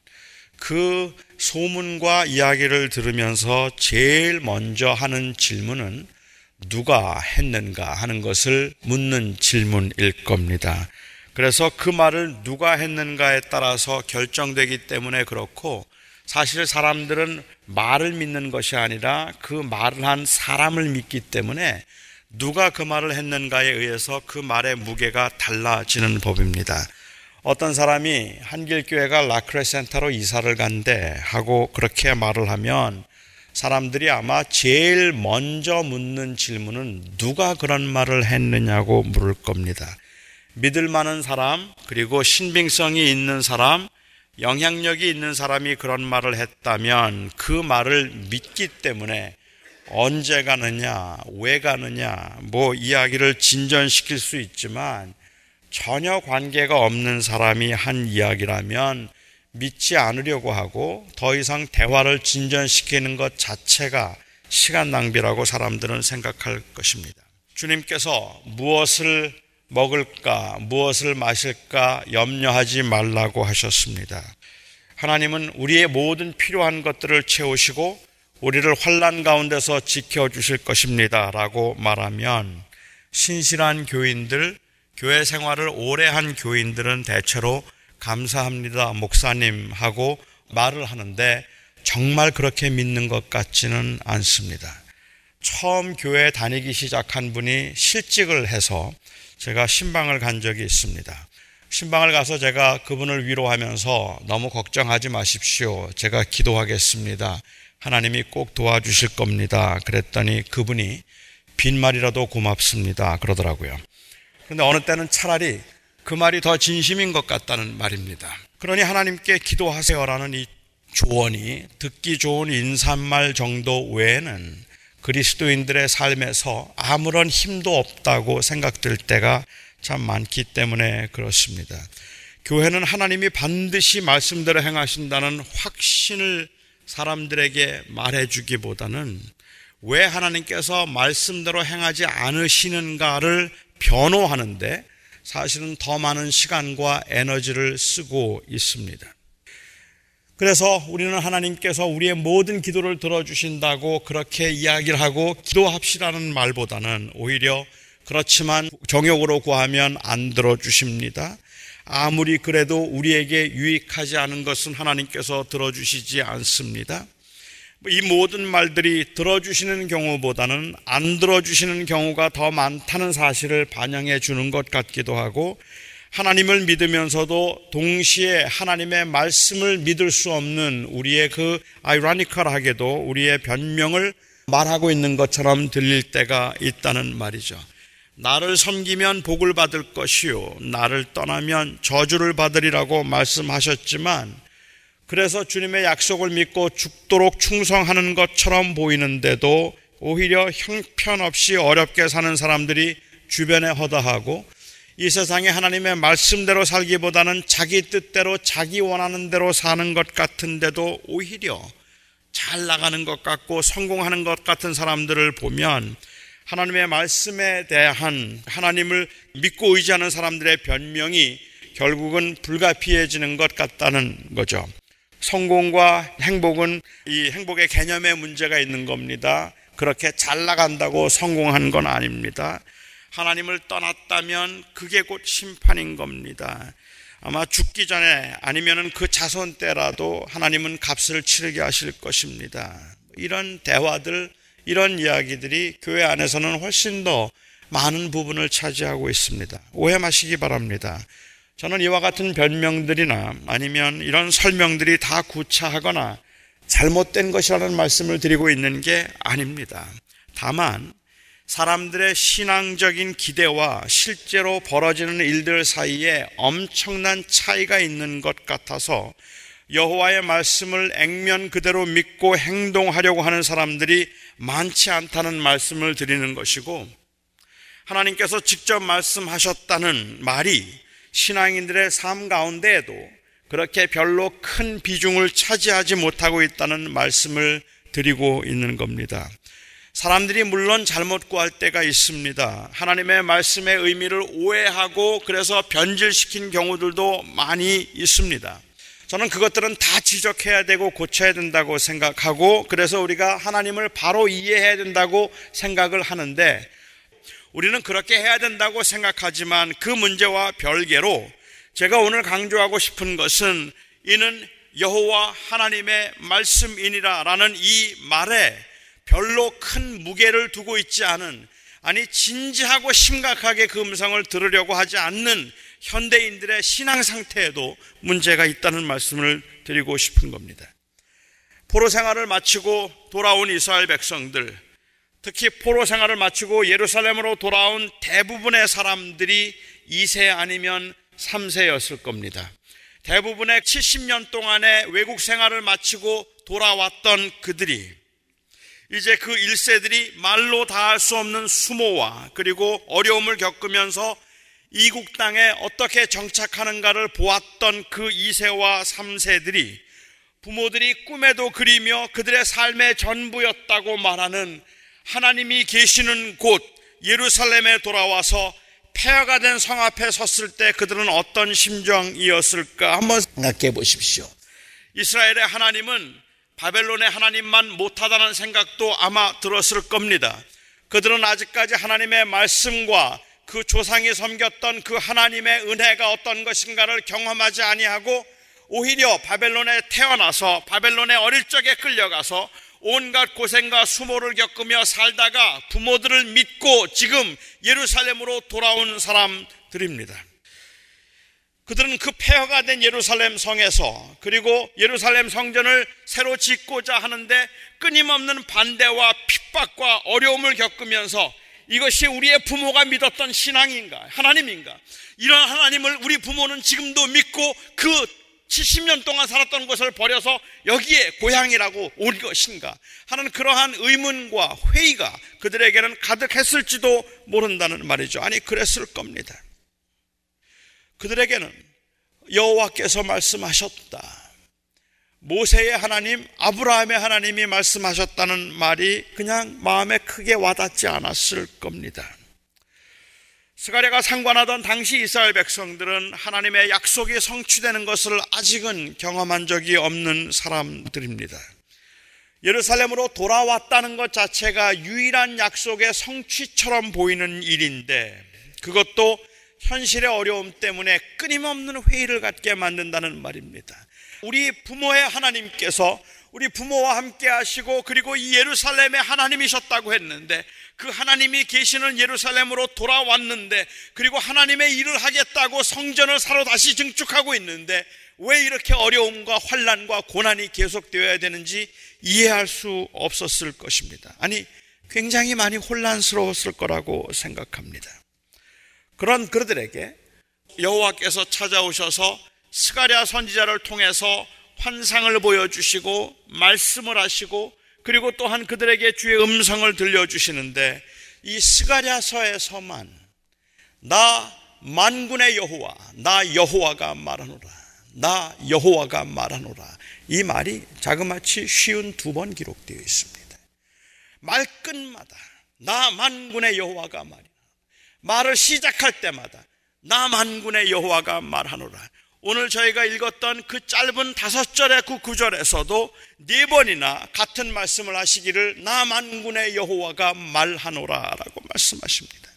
그 소문과 이야기를 들으면서 제일 먼저 하는 질문은 누가 했는가 하는 것을 묻는 질문일 겁니다. 그래서 그 말을 누가 했는가에 따라서 결정되기 때문에 그렇고 사실 사람들은 말을 믿는 것이 아니라 그 말을 한 사람을 믿기 때문에 누가 그 말을 했는가에 의해서 그 말의 무게가 달라지는 법입니다. 어떤 사람이 한길교회가 라크레센타로 이사를 간대 하고 그렇게 말을 하면 사람들이 아마 제일 먼저 묻는 질문은 누가 그런 말을 했느냐고 물을 겁니다. 믿을 만한 사람, 그리고 신빙성이 있는 사람, 영향력이 있는 사람이 그런 말을 했다면 그 말을 믿기 때문에 언제 가느냐, 왜 가느냐, 뭐 이야기를 진전시킬 수 있지만 전혀 관계가 없는 사람이 한 이야기라면 믿지 않으려고 하고 더 이상 대화를 진전시키는 것 자체가 시간 낭비라고 사람들은 생각할 것입니다. 주님께서 무엇을 먹을까, 무엇을 마실까 염려하지 말라고 하셨습니다. 하나님은 우리의 모든 필요한 것들을 채우시고 우리를 환난 가운데서 지켜주실 것입니다 라고 말하면 신실한 교인들, 교회 생활을 오래 한 교인들은 대체로 감사합니다 목사님 하고 말을 하는데 정말 그렇게 믿는 것 같지는 않습니다. 처음 교회에 다니기 시작한 분이 실직을 해서 제가 신방을 간 적이 있습니다. 신방을 가서 제가 그분을 위로하면서 너무 걱정하지 마십시오. 제가 기도하겠습니다. 하나님이 꼭 도와주실 겁니다. 그랬더니 그분이 빈말이라도 고맙습니다 그러더라고요. 그런데 어느 때는 차라리 그 말이 더 진심인 것 같다는 말입니다. 그러니 하나님께 기도하세요라는 이 조언이 듣기 좋은 인사말 정도 외에는 그리스도인들의 삶에서 아무런 힘도 없다고 생각될 때가 참 많기 때문에 그렇습니다. 교회는 하나님이 반드시 말씀대로 행하신다는 확신을 사람들에게 말해주기보다는 왜 하나님께서 말씀대로 행하지 않으시는가를 변호하는데 사실은 더 많은 시간과 에너지를 쓰고 있습니다. 그래서 우리는 하나님께서 우리의 모든 기도를 들어주신다고 그렇게 이야기를 하고 기도합시라는 말보다는 오히려 그렇지만 정욕으로 구하면 안 들어주십니다. 아무리 그래도 우리에게 유익하지 않은 것은 하나님께서 들어주시지 않습니다. 이 모든 말들이 들어주시는 경우보다는 안 들어주시는 경우가 더 많다는 사실을 반영해 주는 것 같기도 하고 하나님을 믿으면서도 동시에 하나님의 말씀을 믿을 수 없는 우리의 그 아이러니컬하게도 우리의 변명을 말하고 있는 것처럼 들릴 때가 있다는 말이죠. 나를 섬기면 복을 받을 것이요 나를 떠나면 저주를 받으리라고 말씀하셨지만, 그래서 주님의 약속을 믿고 죽도록 충성하는 것처럼 보이는데도 오히려 형편없이 어렵게 사는 사람들이 주변에 허다하고, 이 세상에 하나님의 말씀대로 살기보다는 자기 뜻대로 자기 원하는 대로 사는 것 같은데도 오히려 잘 나가는 것 같고 성공하는 것 같은 사람들을 보면 하나님의 말씀에 대한, 하나님을 믿고 의지하는 사람들의 변명이 결국은 불가피해지는 것 같다는 거죠. 성공과 행복은 이 행복의 개념에 문제가 있는 겁니다. 그렇게 잘 나간다고 성공한 건 아닙니다. 하나님을 떠났다면 그게 곧 심판인 겁니다. 아마 죽기 전에 아니면은 그 자손 때라도 하나님은 값을 치르게 하실 것입니다. 이런 대화들, 이런 이야기들이 교회 안에서는 훨씬 더 많은 부분을 차지하고 있습니다. 오해 마시기 바랍니다. 저는 이와 같은 변명들이나 아니면 이런 설명들이 다 구차하거나 잘못된 것이라는 말씀을 드리고 있는 게 아닙니다. 다만 사람들의 신앙적인 기대와 실제로 벌어지는 일들 사이에 엄청난 차이가 있는 것 같아서 여호와의 말씀을 액면 그대로 믿고 행동하려고 하는 사람들이 많지 않다는 말씀을 드리는 것이고, 하나님께서 직접 말씀하셨다는 말이 신앙인들의 삶 가운데에도 그렇게 별로 큰 비중을 차지하지 못하고 있다는 말씀을 드리고 있는 겁니다. 사람들이 물론 잘못 구할 때가 있습니다. 하나님의 말씀의 의미를 오해하고 그래서 변질시킨 경우들도 많이 있습니다. 저는 그것들은 다 지적해야 되고 고쳐야 된다고 생각하고, 그래서 우리가 하나님을 바로 이해해야 된다고 생각을 하는데, 우리는 그렇게 해야 된다고 생각하지만 그 문제와 별개로 제가 오늘 강조하고 싶은 것은 이는 여호와 하나님의 말씀이니라라는 이 말에 별로 큰 무게를 두고 있지 않은, 아니 진지하고 심각하게 그 음성을 들으려고 하지 않는 현대인들의 신앙 상태에도 문제가 있다는 말씀을 드리고 싶은 겁니다. 포로 생활을 마치고 돌아온 이스라엘 백성들, 특히 포로 생활을 마치고 예루살렘으로 돌아온 대부분의 사람들이 이 세 아니면 삼 세였을 겁니다. 대부분의 칠십 년 동안의 외국 생활을 마치고 돌아왔던 그들이 이제 그 일 세들이 말로 다할 수 없는 수모와 그리고 어려움을 겪으면서 이국 땅에 어떻게 정착하는가를 보았던 그 이 세와 삼 세들이 부모들이 꿈에도 그리며 그들의 삶의 전부였다고 말하는 하나님이 계시는 곳 예루살렘에 돌아와서 폐허가 된 성 앞에 섰을 때 그들은 어떤 심정이었을까 한번 생각해 보십시오. 이스라엘의 하나님은 바벨론의 하나님만 못하다는 생각도 아마 들었을 겁니다. 그들은 아직까지 하나님의 말씀과 그 조상이 섬겼던 그 하나님의 은혜가 어떤 것인가를 경험하지 아니하고, 오히려 바벨론에 태어나서 바벨론의 어릴 적에 끌려가서 온갖 고생과 수모를 겪으며 살다가 부모들을 믿고 지금 예루살렘으로 돌아온 사람들입니다. 그들은 그 폐허가 된 예루살렘 성에서, 그리고 예루살렘 성전을 새로 짓고자 하는데 끊임없는 반대와 핍박과 어려움을 겪으면서 이것이 우리의 부모가 믿었던 신앙인가, 하나님인가, 이런 하나님을 우리 부모는 지금도 믿고 그 칠십 년 동안 살았던 것을 버려서 여기에 고향이라고 온 것인가 하는 그러한 의문과 회의가 그들에게는 가득했을지도 모른다는 말이죠. 아니 그랬을 겁니다. 그들에게는 여호와께서 말씀하셨다, 모세의 하나님, 아브라함의 하나님이 말씀하셨다는 말이 그냥 마음에 크게 와닿지 않았을 겁니다. 스가랴가 상관하던 당시 이스라엘 백성들은 하나님의 약속이 성취되는 것을 아직은 경험한 적이 없는 사람들입니다. 예루살렘으로 돌아왔다는 것 자체가 유일한 약속의 성취처럼 보이는 일인데, 그것도 현실의 어려움 때문에 끊임없는 회의를 갖게 만든다는 말입니다. 우리 부모의 하나님께서 우리 부모와 함께 하시고 그리고 이 예루살렘의 하나님이셨다고 했는데, 그 하나님이 계시는 예루살렘으로 돌아왔는데, 그리고 하나님의 일을 하겠다고 성전을 새로 다시 증축하고 있는데 왜 이렇게 어려움과 환난과 고난이 계속되어야 되는지 이해할 수 없었을 것입니다. 아니, 굉장히 많이 혼란스러웠을 거라고 생각합니다. 그런 그들에게 여호와께서 찾아오셔서 스가랴 선지자를 통해서 환상을 보여주시고 말씀을 하시고 그리고 또한 그들에게 주의 음성을 들려주시는데, 이 스가랴서에서만 나 만군의 여호와, 나 여호와가 말하노라, 나 여호와가 말하노라, 이 말이 자그마치 쉬운 두 번 기록되어 있습니다. 말끝마다 나 만군의 여호와가 말이라, 말을 시작할 때마다 나 만군의 여호와가 말하노라. 오늘 저희가 읽었던 그 짧은 다섯 절의 그 구절에서도 네 번이나 같은 말씀을 하시기를 나 만군의 여호와가 말하노라라고 말씀하십니다.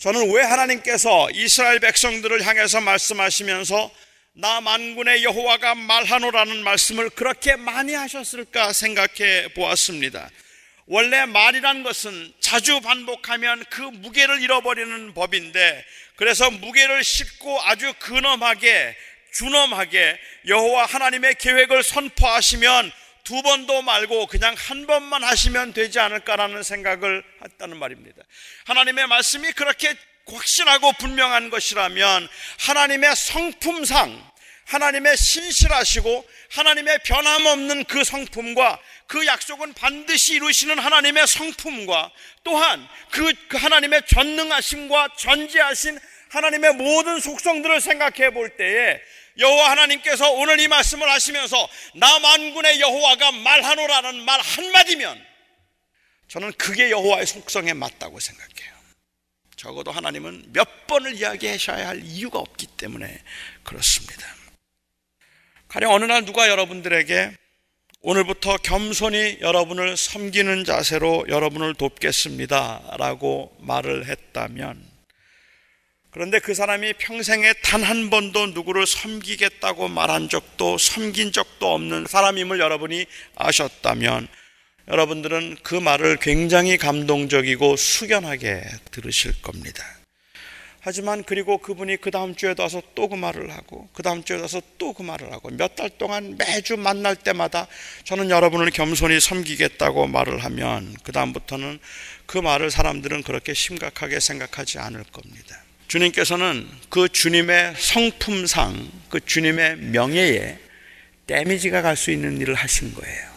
저는 왜 하나님께서 이스라엘 백성들을 향해서 말씀하시면서 나 만군의 여호와가 말하노라는 말씀을 그렇게 많이 하셨을까 생각해 보았습니다. 원래 말이란 것은 자주 반복하면 그 무게를 잃어버리는 법인데, 그래서 무게를 싣고 아주 근엄하게 준엄하게 여호와 하나님의 계획을 선포하시면 두 번도 말고 그냥 한 번만 하시면 되지 않을까라는 생각을 했다는 말입니다. 하나님의 말씀이 그렇게 확실하고 분명한 것이라면 하나님의 성품상 하나님의 신실하시고 하나님의 변함없는 그 성품과 그 약속은 반드시 이루시는 하나님의 성품과 또한 그 하나님의 전능하심과 전지하신 하나님의 모든 속성들을 생각해 볼 때에 여호와 하나님께서 오늘 이 말씀을 하시면서 나 만군의 여호와가 말하노라는 말 한마디면 저는 그게 여호와의 속성에 맞다고 생각해요. 적어도 하나님은 몇 번을 이야기하셔야 할 이유가 없기 때문에 그렇습니다. 가령 어느 날 누가 여러분들에게 오늘부터 겸손히 여러분을 섬기는 자세로 여러분을 돕겠습니다 라고 말을 했다면, 그런데 그 사람이 평생에 단 한 번도 누구를 섬기겠다고 말한 적도 섬긴 적도 없는 사람임을 여러분이 아셨다면 여러분들은 그 말을 굉장히 감동적이고 숙연하게 들으실 겁니다. 하지만 그리고 그분이 그 다음 주에도 와서 또 그 말을 하고 그 다음 주에도 와서 또 그 말을 하고 몇 달 동안 매주 만날 때마다 저는 여러분을 겸손히 섬기겠다고 말을 하면 그 다음부터는 그 말을 사람들은 그렇게 심각하게 생각하지 않을 겁니다. 주님께서는 그 주님의 성품상 그 주님의 명예에 데미지가 갈 수 있는 일을 하신 거예요.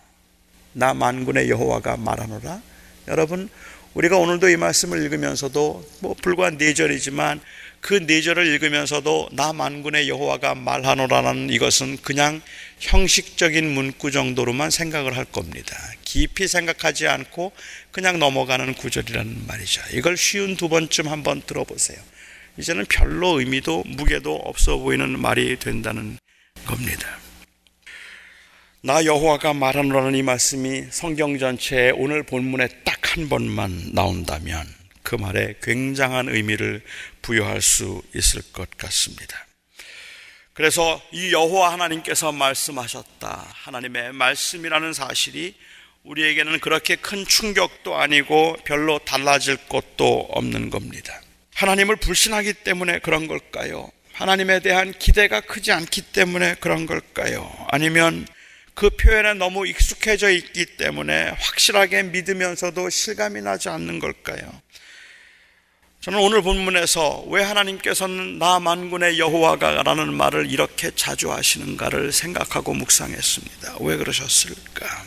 나 만군의 여호와가 말하노라. 여러분, 우리가 오늘도 이 말씀을 읽으면서도 뭐 불과 네 절이지만 그 네 절을 읽으면서도 나 만군의 여호와가 말하노라는 이것은 그냥 형식적인 문구 정도로만 생각을 할 겁니다. 깊이 생각하지 않고 그냥 넘어가는 구절이라는 말이죠. 이걸 쉬운 두 번쯤 한번 들어보세요. 이제는 별로 의미도 무게도 없어 보이는 말이 된다는 겁니다. 나 여호와가 말하노라는 이 말씀이 성경 전체에 오늘 본문에 딱 한 번만 나온다면 그 말에 굉장한 의미를 부여할 수 있을 것 같습니다. 그래서 이 여호와 하나님께서 말씀하셨다, 하나님의 말씀이라는 사실이 우리에게는 그렇게 큰 충격도 아니고 별로 달라질 것도 없는 겁니다. 하나님을 불신하기 때문에 그런 걸까요? 하나님에 대한 기대가 크지 않기 때문에 그런 걸까요? 아니면 그 표현에 너무 익숙해져 있기 때문에 확실하게 믿으면서도 실감이 나지 않는 걸까요? 저는 오늘 본문에서 왜 하나님께서는 나 만군의 여호와가 라는 말을 이렇게 자주 하시는가를 생각하고 묵상했습니다. 왜 그러셨을까?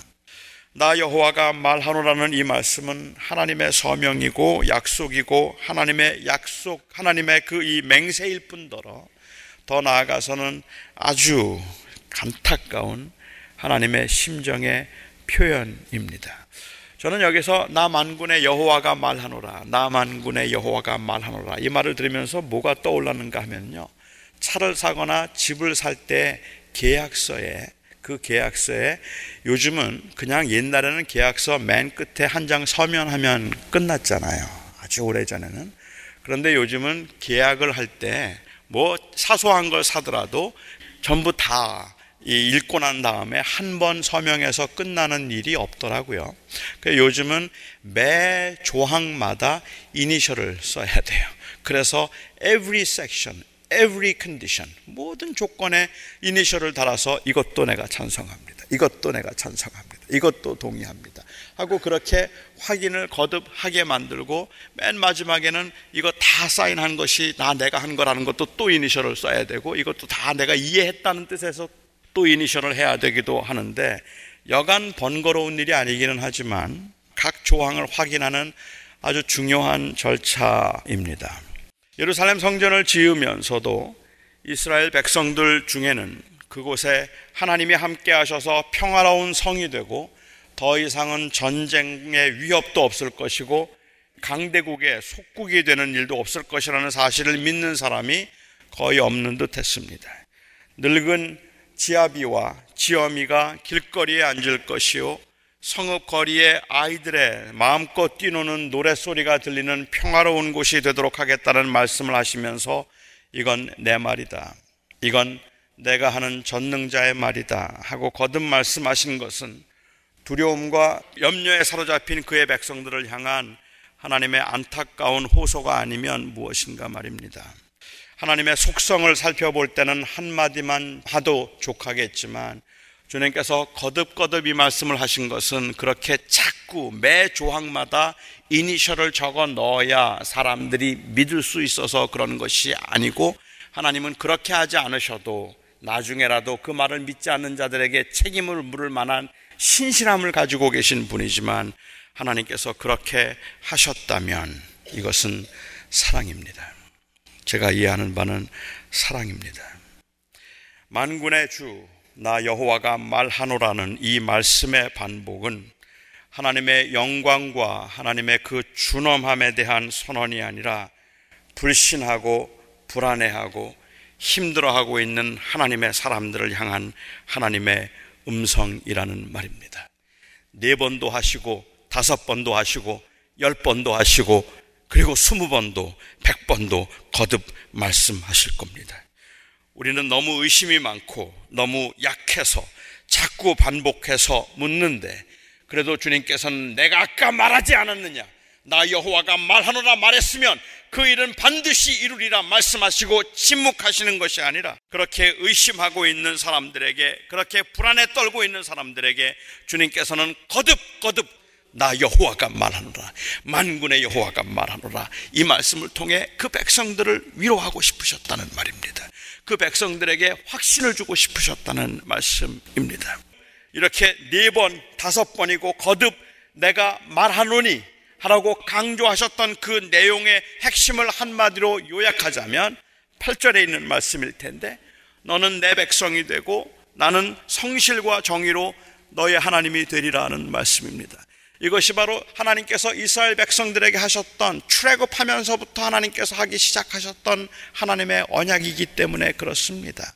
나 여호와가 말하노라는 이 말씀은 하나님의 서명이고 약속이고 하나님의 약속, 하나님의 그 이 맹세일 뿐더러 더 나아가서는 아주 안타까운 하나님의 심정의 표현입니다. 저는 여기서 나 만군의 여호와가 말하노라, 나 만군의 여호와가 말하노라 이 말을 들으면서 뭐가 떠올랐는가 하면요, 차를 사거나 집을 살 때 계약서에, 그 계약서에 요즘은 그냥 옛날에는 계약서 맨 끝에 한 장 서면하면 끝났잖아요, 아주 오래전에는. 그런데 요즘은 계약을 할 때 뭐 사소한 걸 사더라도 전부 다 읽고 난 다음에 한 번 서명해서 끝나는 일이 없더라고요. 그래서 요즘은 매 조항마다 이니셜을 써야 돼요. 그래서 every section, every condition, 모든 조건에 이니셜을 달아서 이것도 내가 찬성합니다. 이것도 내가 찬성합니다. 이것도 동의합니다. 하고 그렇게 확인을 거듭하게 만들고 맨 마지막에는 이거 다 사인한 것이 다 내가 한 거라는 것도 또 이니셜을 써야 되고 이것도 다 내가 이해했다는 뜻에서 또 이니셜을 해야 되기도 하는데 여간 번거로운 일이 아니기는 하지만 각 조항을 확인하는 아주 중요한 절차입니다. 예루살렘 성전을 지으면서도 이스라엘 백성들 중에는 그곳에 하나님이 함께 하셔서 평화로운 성이 되고 더 이상은 전쟁의 위협도 없을 것이고 강대국의 속국이 되는 일도 없을 것이라는 사실을 믿는 사람이 거의 없는 듯 했습니다. 늙은 지아비와 지어미가 길거리에 앉을 것이요 성읍 거리에 아이들의 마음껏 뛰노는 노랫소리가 들리는 평화로운 곳이 되도록 하겠다는 말씀을 하시면서 이건 내 말이다, 이건 내가 하는 전능자의 말이다 하고 거듭 말씀하신 것은 두려움과 염려에 사로잡힌 그의 백성들을 향한 하나님의 안타까운 호소가 아니면 무엇인가 말입니다. 하나님의 속성을 살펴볼 때는 한마디만 하도 족하겠지만 주님께서 거듭거듭 이 말씀을 하신 것은 그렇게 자꾸 매 조항마다 이니셜을 적어 넣어야 사람들이 믿을 수 있어서 그런 것이 아니고 하나님은 그렇게 하지 않으셔도 나중에라도 그 말을 믿지 않는 자들에게 책임을 물을 만한 신실함을 가지고 계신 분이지만 하나님께서 그렇게 하셨다면 이것은 사랑입니다. 제가 이해하는 바는 사랑입니다. 만군의 주 나 여호와가 말하노라는 이 말씀의 반복은 하나님의 영광과 하나님의 그 준엄함에 대한 선언이 아니라 불신하고 불안해하고 힘들어하고 있는 하나님의 사람들을 향한 하나님의 음성이라는 말입니다. 네 번도 하시고 다섯 번도 하시고 열 번도 하시고 그리고 스무 번도 백 번도 거듭 말씀하실 겁니다. 우리는 너무 의심이 많고 너무 약해서 자꾸 반복해서 묻는데 그래도 주님께서는 내가 아까 말하지 않았느냐, 나 여호와가 말하노라 말했으면 그 일은 반드시 이루리라 말씀하시고 침묵하시는 것이 아니라 그렇게 의심하고 있는 사람들에게, 그렇게 불안에 떨고 있는 사람들에게 주님께서는 거듭 거듭 나 여호와가 말하노라, 만군의 여호와가 말하노라 이 말씀을 통해 그 백성들을 위로하고 싶으셨다는 말입니다. 그 백성들에게 확신을 주고 싶으셨다는 말씀입니다. 이렇게 네 번, 다섯 번이고 거듭 내가 말하노니 하라고 강조하셨던 그 내용의 핵심을 한마디로 요약하자면 팔 절에 있는 말씀일 텐데, 너는 내 백성이 되고 나는 성실과 정의로 너의 하나님이 되리라는 말씀입니다. 이것이 바로 하나님께서 이스라엘 백성들에게 하셨던, 출애굽하면서부터 하나님께서 하기 시작하셨던 하나님의 언약이기 때문에 그렇습니다.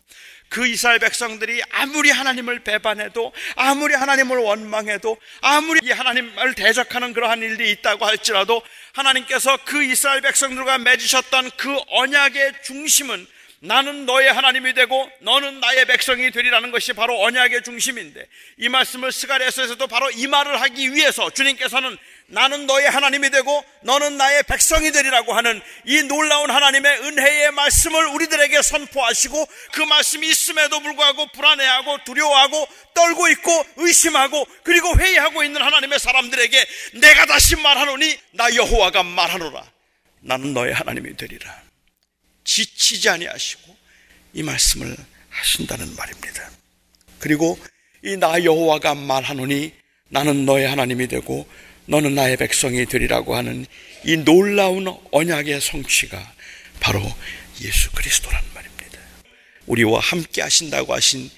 그 이스라엘 백성들이 아무리 하나님을 배반해도, 아무리 하나님을 원망해도, 아무리 이 하나님을 대적하는 그러한 일이 있다고 할지라도 하나님께서 그 이스라엘 백성들과 맺으셨던 그 언약의 중심은 나는 너의 하나님이 되고 너는 나의 백성이 되리라는 것이 바로 언약의 중심인데, 이 말씀을 스가랴서에서도 바로 이 말을 하기 위해서 주님께서는 나는 너의 하나님이 되고 너는 나의 백성이 되리라고 하는 이 놀라운 하나님의 은혜의 말씀을 우리들에게 선포하시고, 그 말씀이 있음에도 불구하고 불안해하고 두려워하고 떨고 있고 의심하고 그리고 회의하고 있는 하나님의 사람들에게 내가 다시 말하노니 나 여호와가 말하노라, 나는 너의 하나님이 되리라, 지치지 아니하시고 이 말씀을 하신다는 말입니다. 그리고 이 나 여호와가 말하노니 나는 너의 하나님이 되고 너는 나의 백성이 되리라고 하는 이 놀라운 언약의 성취가 바로 예수 그리스도라는 말입니다. 우리와 함께 하신다고 하신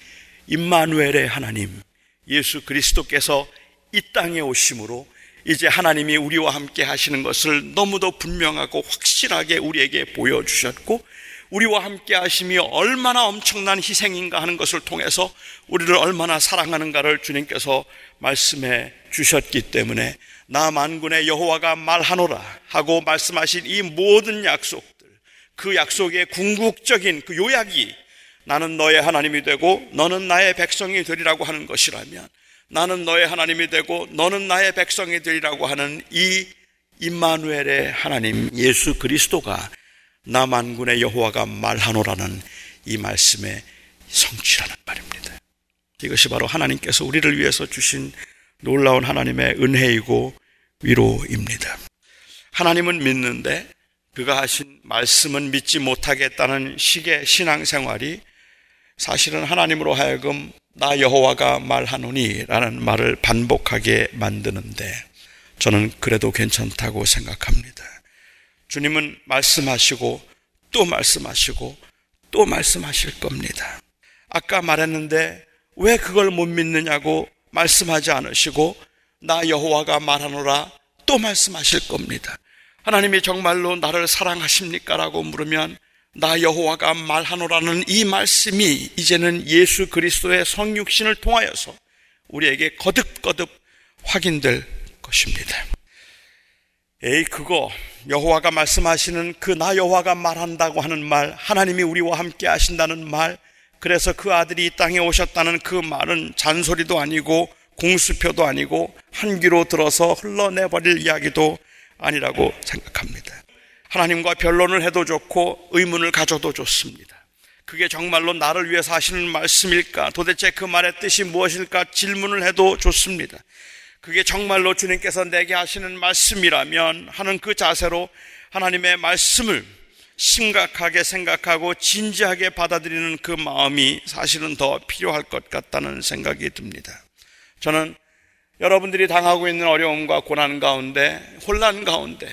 임마누엘의 하나님 예수 그리스도께서 이 땅에 오심으로 이제 하나님이 우리와 함께 하시는 것을 너무도 분명하고 확실하게 우리에게 보여주셨고, 우리와 함께 하심이 얼마나 엄청난 희생인가 하는 것을 통해서 우리를 얼마나 사랑하는가를 주님께서 말씀해 주셨기 때문에 나 만군의 여호와가 말하노라 하고 말씀하신 이 모든 약속들, 그 약속의 궁극적인 그 요약이 나는 너의 하나님이 되고 너는 나의 백성이 되리라고 하는 것이라면, 나는 너의 하나님이 되고 너는 나의 백성이 되리라고 하는 이 임마누엘의 하나님 예수 그리스도가 나 만군의 여호와가 말하노라는 이 말씀의 성취라는 말입니다. 이것이 바로 하나님께서 우리를 위해서 주신 놀라운 하나님의 은혜이고 위로입니다. 하나님은 믿는데 그가 하신 말씀은 믿지 못하겠다는 식의 신앙생활이 사실은 하나님으로 하여금 나 여호와가 말하노니 라는 말을 반복하게 만드는데, 저는 그래도 괜찮다고 생각합니다. 주님은 말씀하시고 또 말씀하시고 또 말씀하실 겁니다. 아까 말했는데 왜 그걸 못 믿느냐고 말씀하지 않으시고 나 여호와가 말하노라 또 말씀하실 겁니다. 하나님이 정말로 나를 사랑하십니까? 라고 물으면 나 여호와가 말하노라는 이 말씀이 이제는 예수 그리스도의 성육신을 통하여서 우리에게 거듭거듭 확인될 것입니다. 에이 그거 여호와가 말씀하시는 그 나 여호와가 말한다고 하는 말, 하나님이 우리와 함께 하신다는 말, 그래서 그 아들이 이 땅에 오셨다는 그 말은 잔소리도 아니고 공수표도 아니고 한 귀로 들어서 흘러내버릴 이야기도 아니라고 생각합니다. 하나님과 변론을 해도 좋고 의문을 가져도 좋습니다. 그게 정말로 나를 위해서 하시는 말씀일까? 도대체 그 말의 뜻이 무엇일까? 질문을 해도 좋습니다. 그게 정말로 주님께서 내게 하시는 말씀이라면 하는 그 자세로 하나님의 말씀을 심각하게 생각하고 진지하게 받아들이는 그 마음이 사실은 더 필요할 것 같다는 생각이 듭니다. 저는 여러분들이 당하고 있는 어려움과 고난 가운데, 혼란 가운데,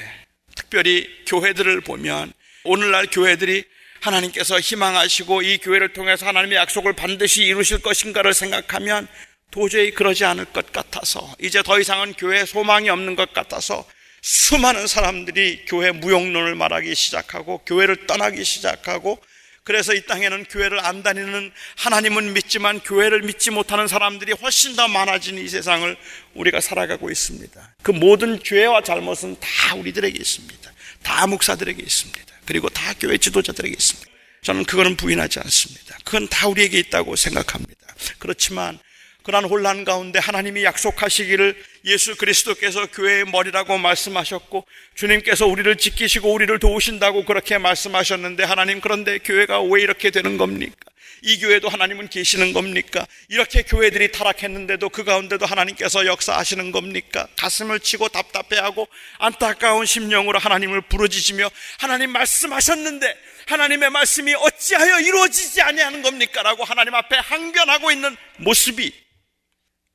특별히 교회들을 보면 오늘날 교회들이 하나님께서 희망하시고 이 교회를 통해서 하나님의 약속을 반드시 이루실 것인가를 생각하면 도저히 그러지 않을 것 같아서, 이제 더 이상은 교회에 소망이 없는 것 같아서 수많은 사람들이 교회 무용론을 말하기 시작하고 교회를 떠나기 시작하고, 그래서 이 땅에는 교회를 안 다니는, 하나님은 믿지만 교회를 믿지 못하는 사람들이 훨씬 더 많아진 이 세상을 우리가 살아가고 있습니다. 그 모든 죄와 잘못은 다 우리들에게 있습니다. 다 목사들에게 있습니다. 그리고 다 교회 지도자들에게 있습니다. 저는 그거는 부인하지 않습니다. 그건 다 우리에게 있다고 생각합니다. 그렇지만 그런 혼란 가운데 하나님이 약속하시기를 예수 그리스도께서 교회의 머리라고 말씀하셨고 주님께서 우리를 지키시고 우리를 도우신다고 그렇게 말씀하셨는데, 하나님 그런데 교회가 왜 이렇게 되는 겁니까? 이 교회도 하나님은 계시는 겁니까? 이렇게 교회들이 타락했는데도 그 가운데도 하나님께서 역사하시는 겁니까? 가슴을 치고 답답해하고 안타까운 심령으로 하나님을 부르짖으며, 하나님 말씀하셨는데 하나님의 말씀이 어찌하여 이루어지지 아니하는 겁니까? 라고 하나님 앞에 항변하고 있는 모습이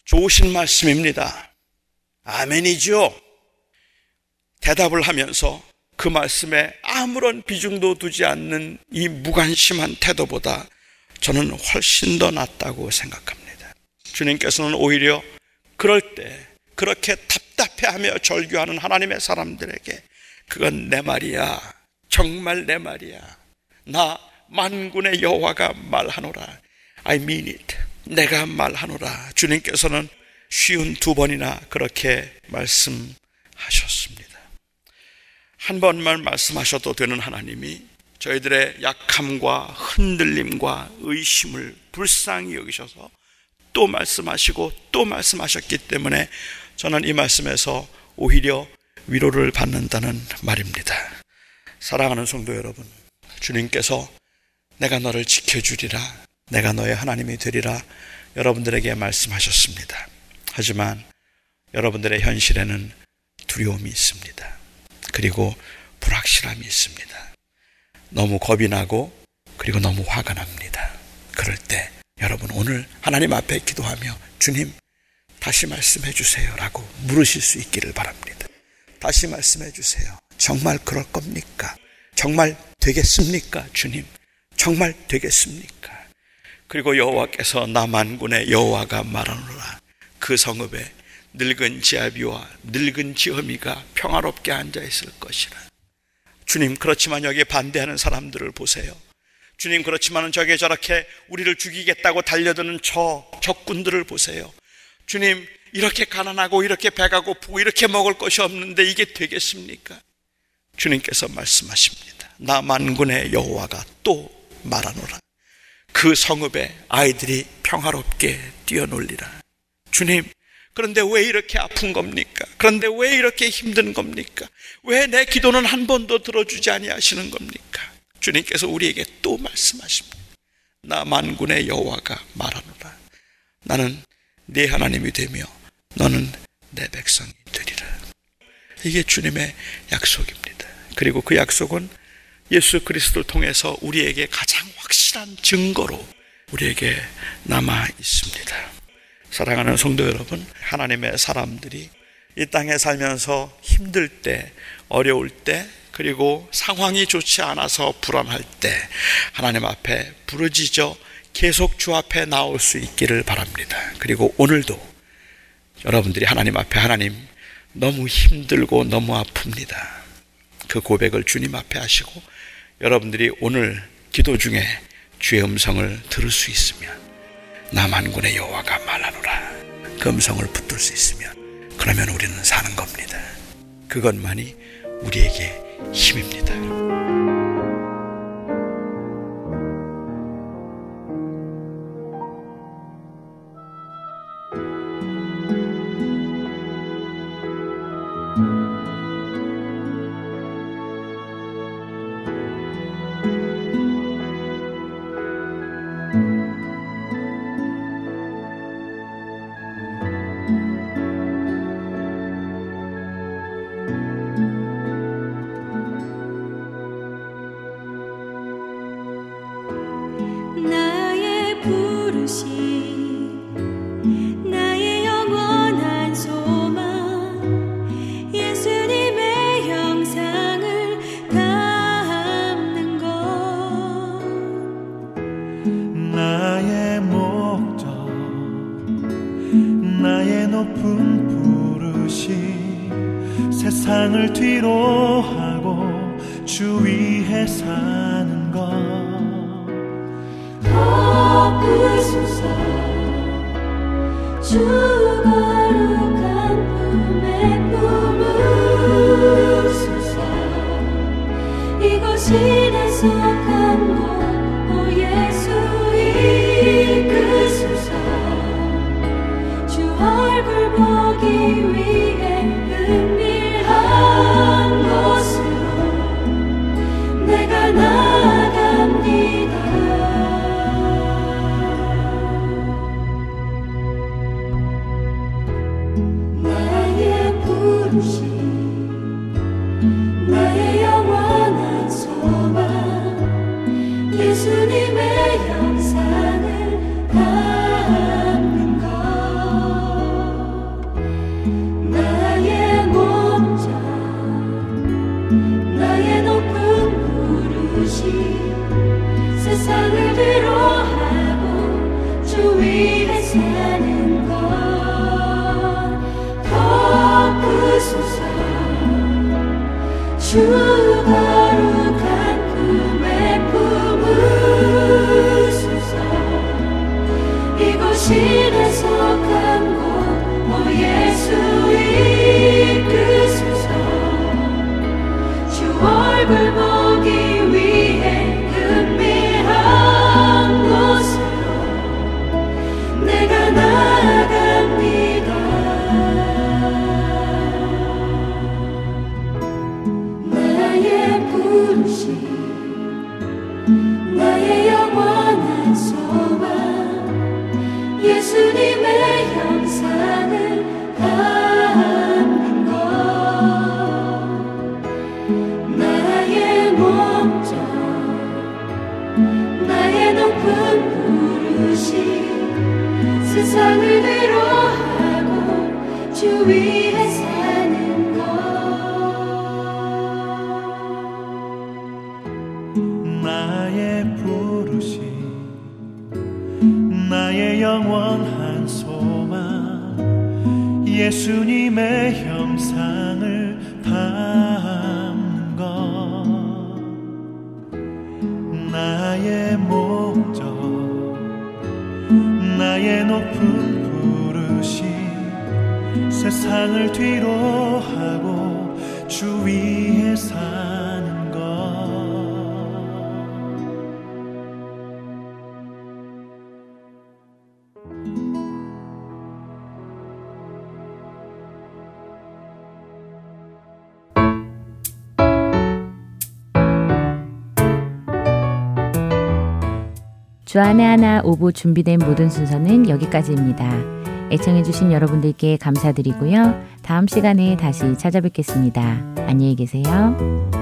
좋으신 말씀입니다. 아멘이죠. 대답을 하면서 그 말씀에 아무런 비중도 두지 않는 이 무관심한 태도보다 저는 훨씬 더 낫다고 생각합니다. 주님께서는 오히려 그럴 때 그렇게 답답해하며 절규하는 하나님의 사람들에게 그건 내 말이야, 정말 내 말이야, 나 만군의 여호와가 말하노라, I mean it, 내가 말하노라, 주님께서는 쉬운 두 번이나 그렇게 말씀하셨습니다. 한 번만 말씀하셔도 되는 하나님이 저희들의 약함과 흔들림과 의심을 불쌍히 여기셔서 또 말씀하시고 또 말씀하셨기 때문에 저는 이 말씀에서 오히려 위로를 받는다는 말입니다. 사랑하는 성도 여러분, 주님께서 내가 너를 지켜주리라, 내가 너의 하나님이 되리라 여러분들에게 말씀하셨습니다. 하지만 여러분들의 현실에는 두려움이 있습니다. 그리고 불확실함이 있습니다. 너무 겁이 나고 그리고 너무 화가 납니다. 그럴 때 여러분 오늘 하나님 앞에 기도하며 주님 다시 말씀해 주세요 라고 물으실 수 있기를 바랍니다. 다시 말씀해 주세요. 정말 그럴 겁니까? 정말 되겠습니까? 주님 정말 되겠습니까? 그리고 여호와께서 나 만군의 여호와가 말하노라, 그 성읍에 늙은 지아비와 늙은 지어미가 평화롭게 앉아있을 것이라. 주님 그렇지만 여기에 반대하는 사람들을 보세요. 주님 그렇지만 저게 저렇게 우리를 죽이겠다고 달려드는 저 적군들을 보세요. 주님 이렇게 가난하고 이렇게 배가 고프고 이렇게 먹을 것이 없는데 이게 되겠습니까? 주님께서 말씀하십니다. 나 만군의 여호와가 또 말하노라. 그 성읍에 아이들이 평화롭게 뛰어놀리라. 주님, 그런데 왜 이렇게 아픈 겁니까? 그런데 왜 이렇게 힘든 겁니까? 왜 내 기도는 한 번도 들어주지 아니하시는 겁니까? 주님께서 우리에게 또 말씀하십니다. 나 만군의 여호와가 말하노라. 나는 네 하나님이 되며 너는 내 백성이 되리라. 이게 주님의 약속입니다. 그리고 그 약속은 예수 그리스도를 통해서 우리에게 가장 확실한 증거로 우리에게 남아 있습니다. 사랑하는 성도 여러분, 하나님의 사람들이 이 땅에 살면서 힘들 때, 어려울 때, 그리고 상황이 좋지 않아서 불안할 때 하나님 앞에 부르짖어 계속 주 앞에 나올 수 있기를 바랍니다. 그리고 오늘도 여러분들이 하나님 앞에, 하나님 너무 힘들고 너무 아픕니다, 그 고백을 주님 앞에 하시고 여러분들이 오늘 기도 중에 주의 음성을 들을 수 있으면, 나 만군의 여호와가 말하노라, 그 음성을 붙들 수 있으면, 그러면 우리는 사는 겁니다. 그것만이 우리에게 힘입니다. 주안에 하나 오구 준비된 모든 순서는 여기까지입니다. 애청해주신 여러분들께 감사드리고요. 다음 시간에 다시 찾아뵙겠습니다. 안녕히 계세요.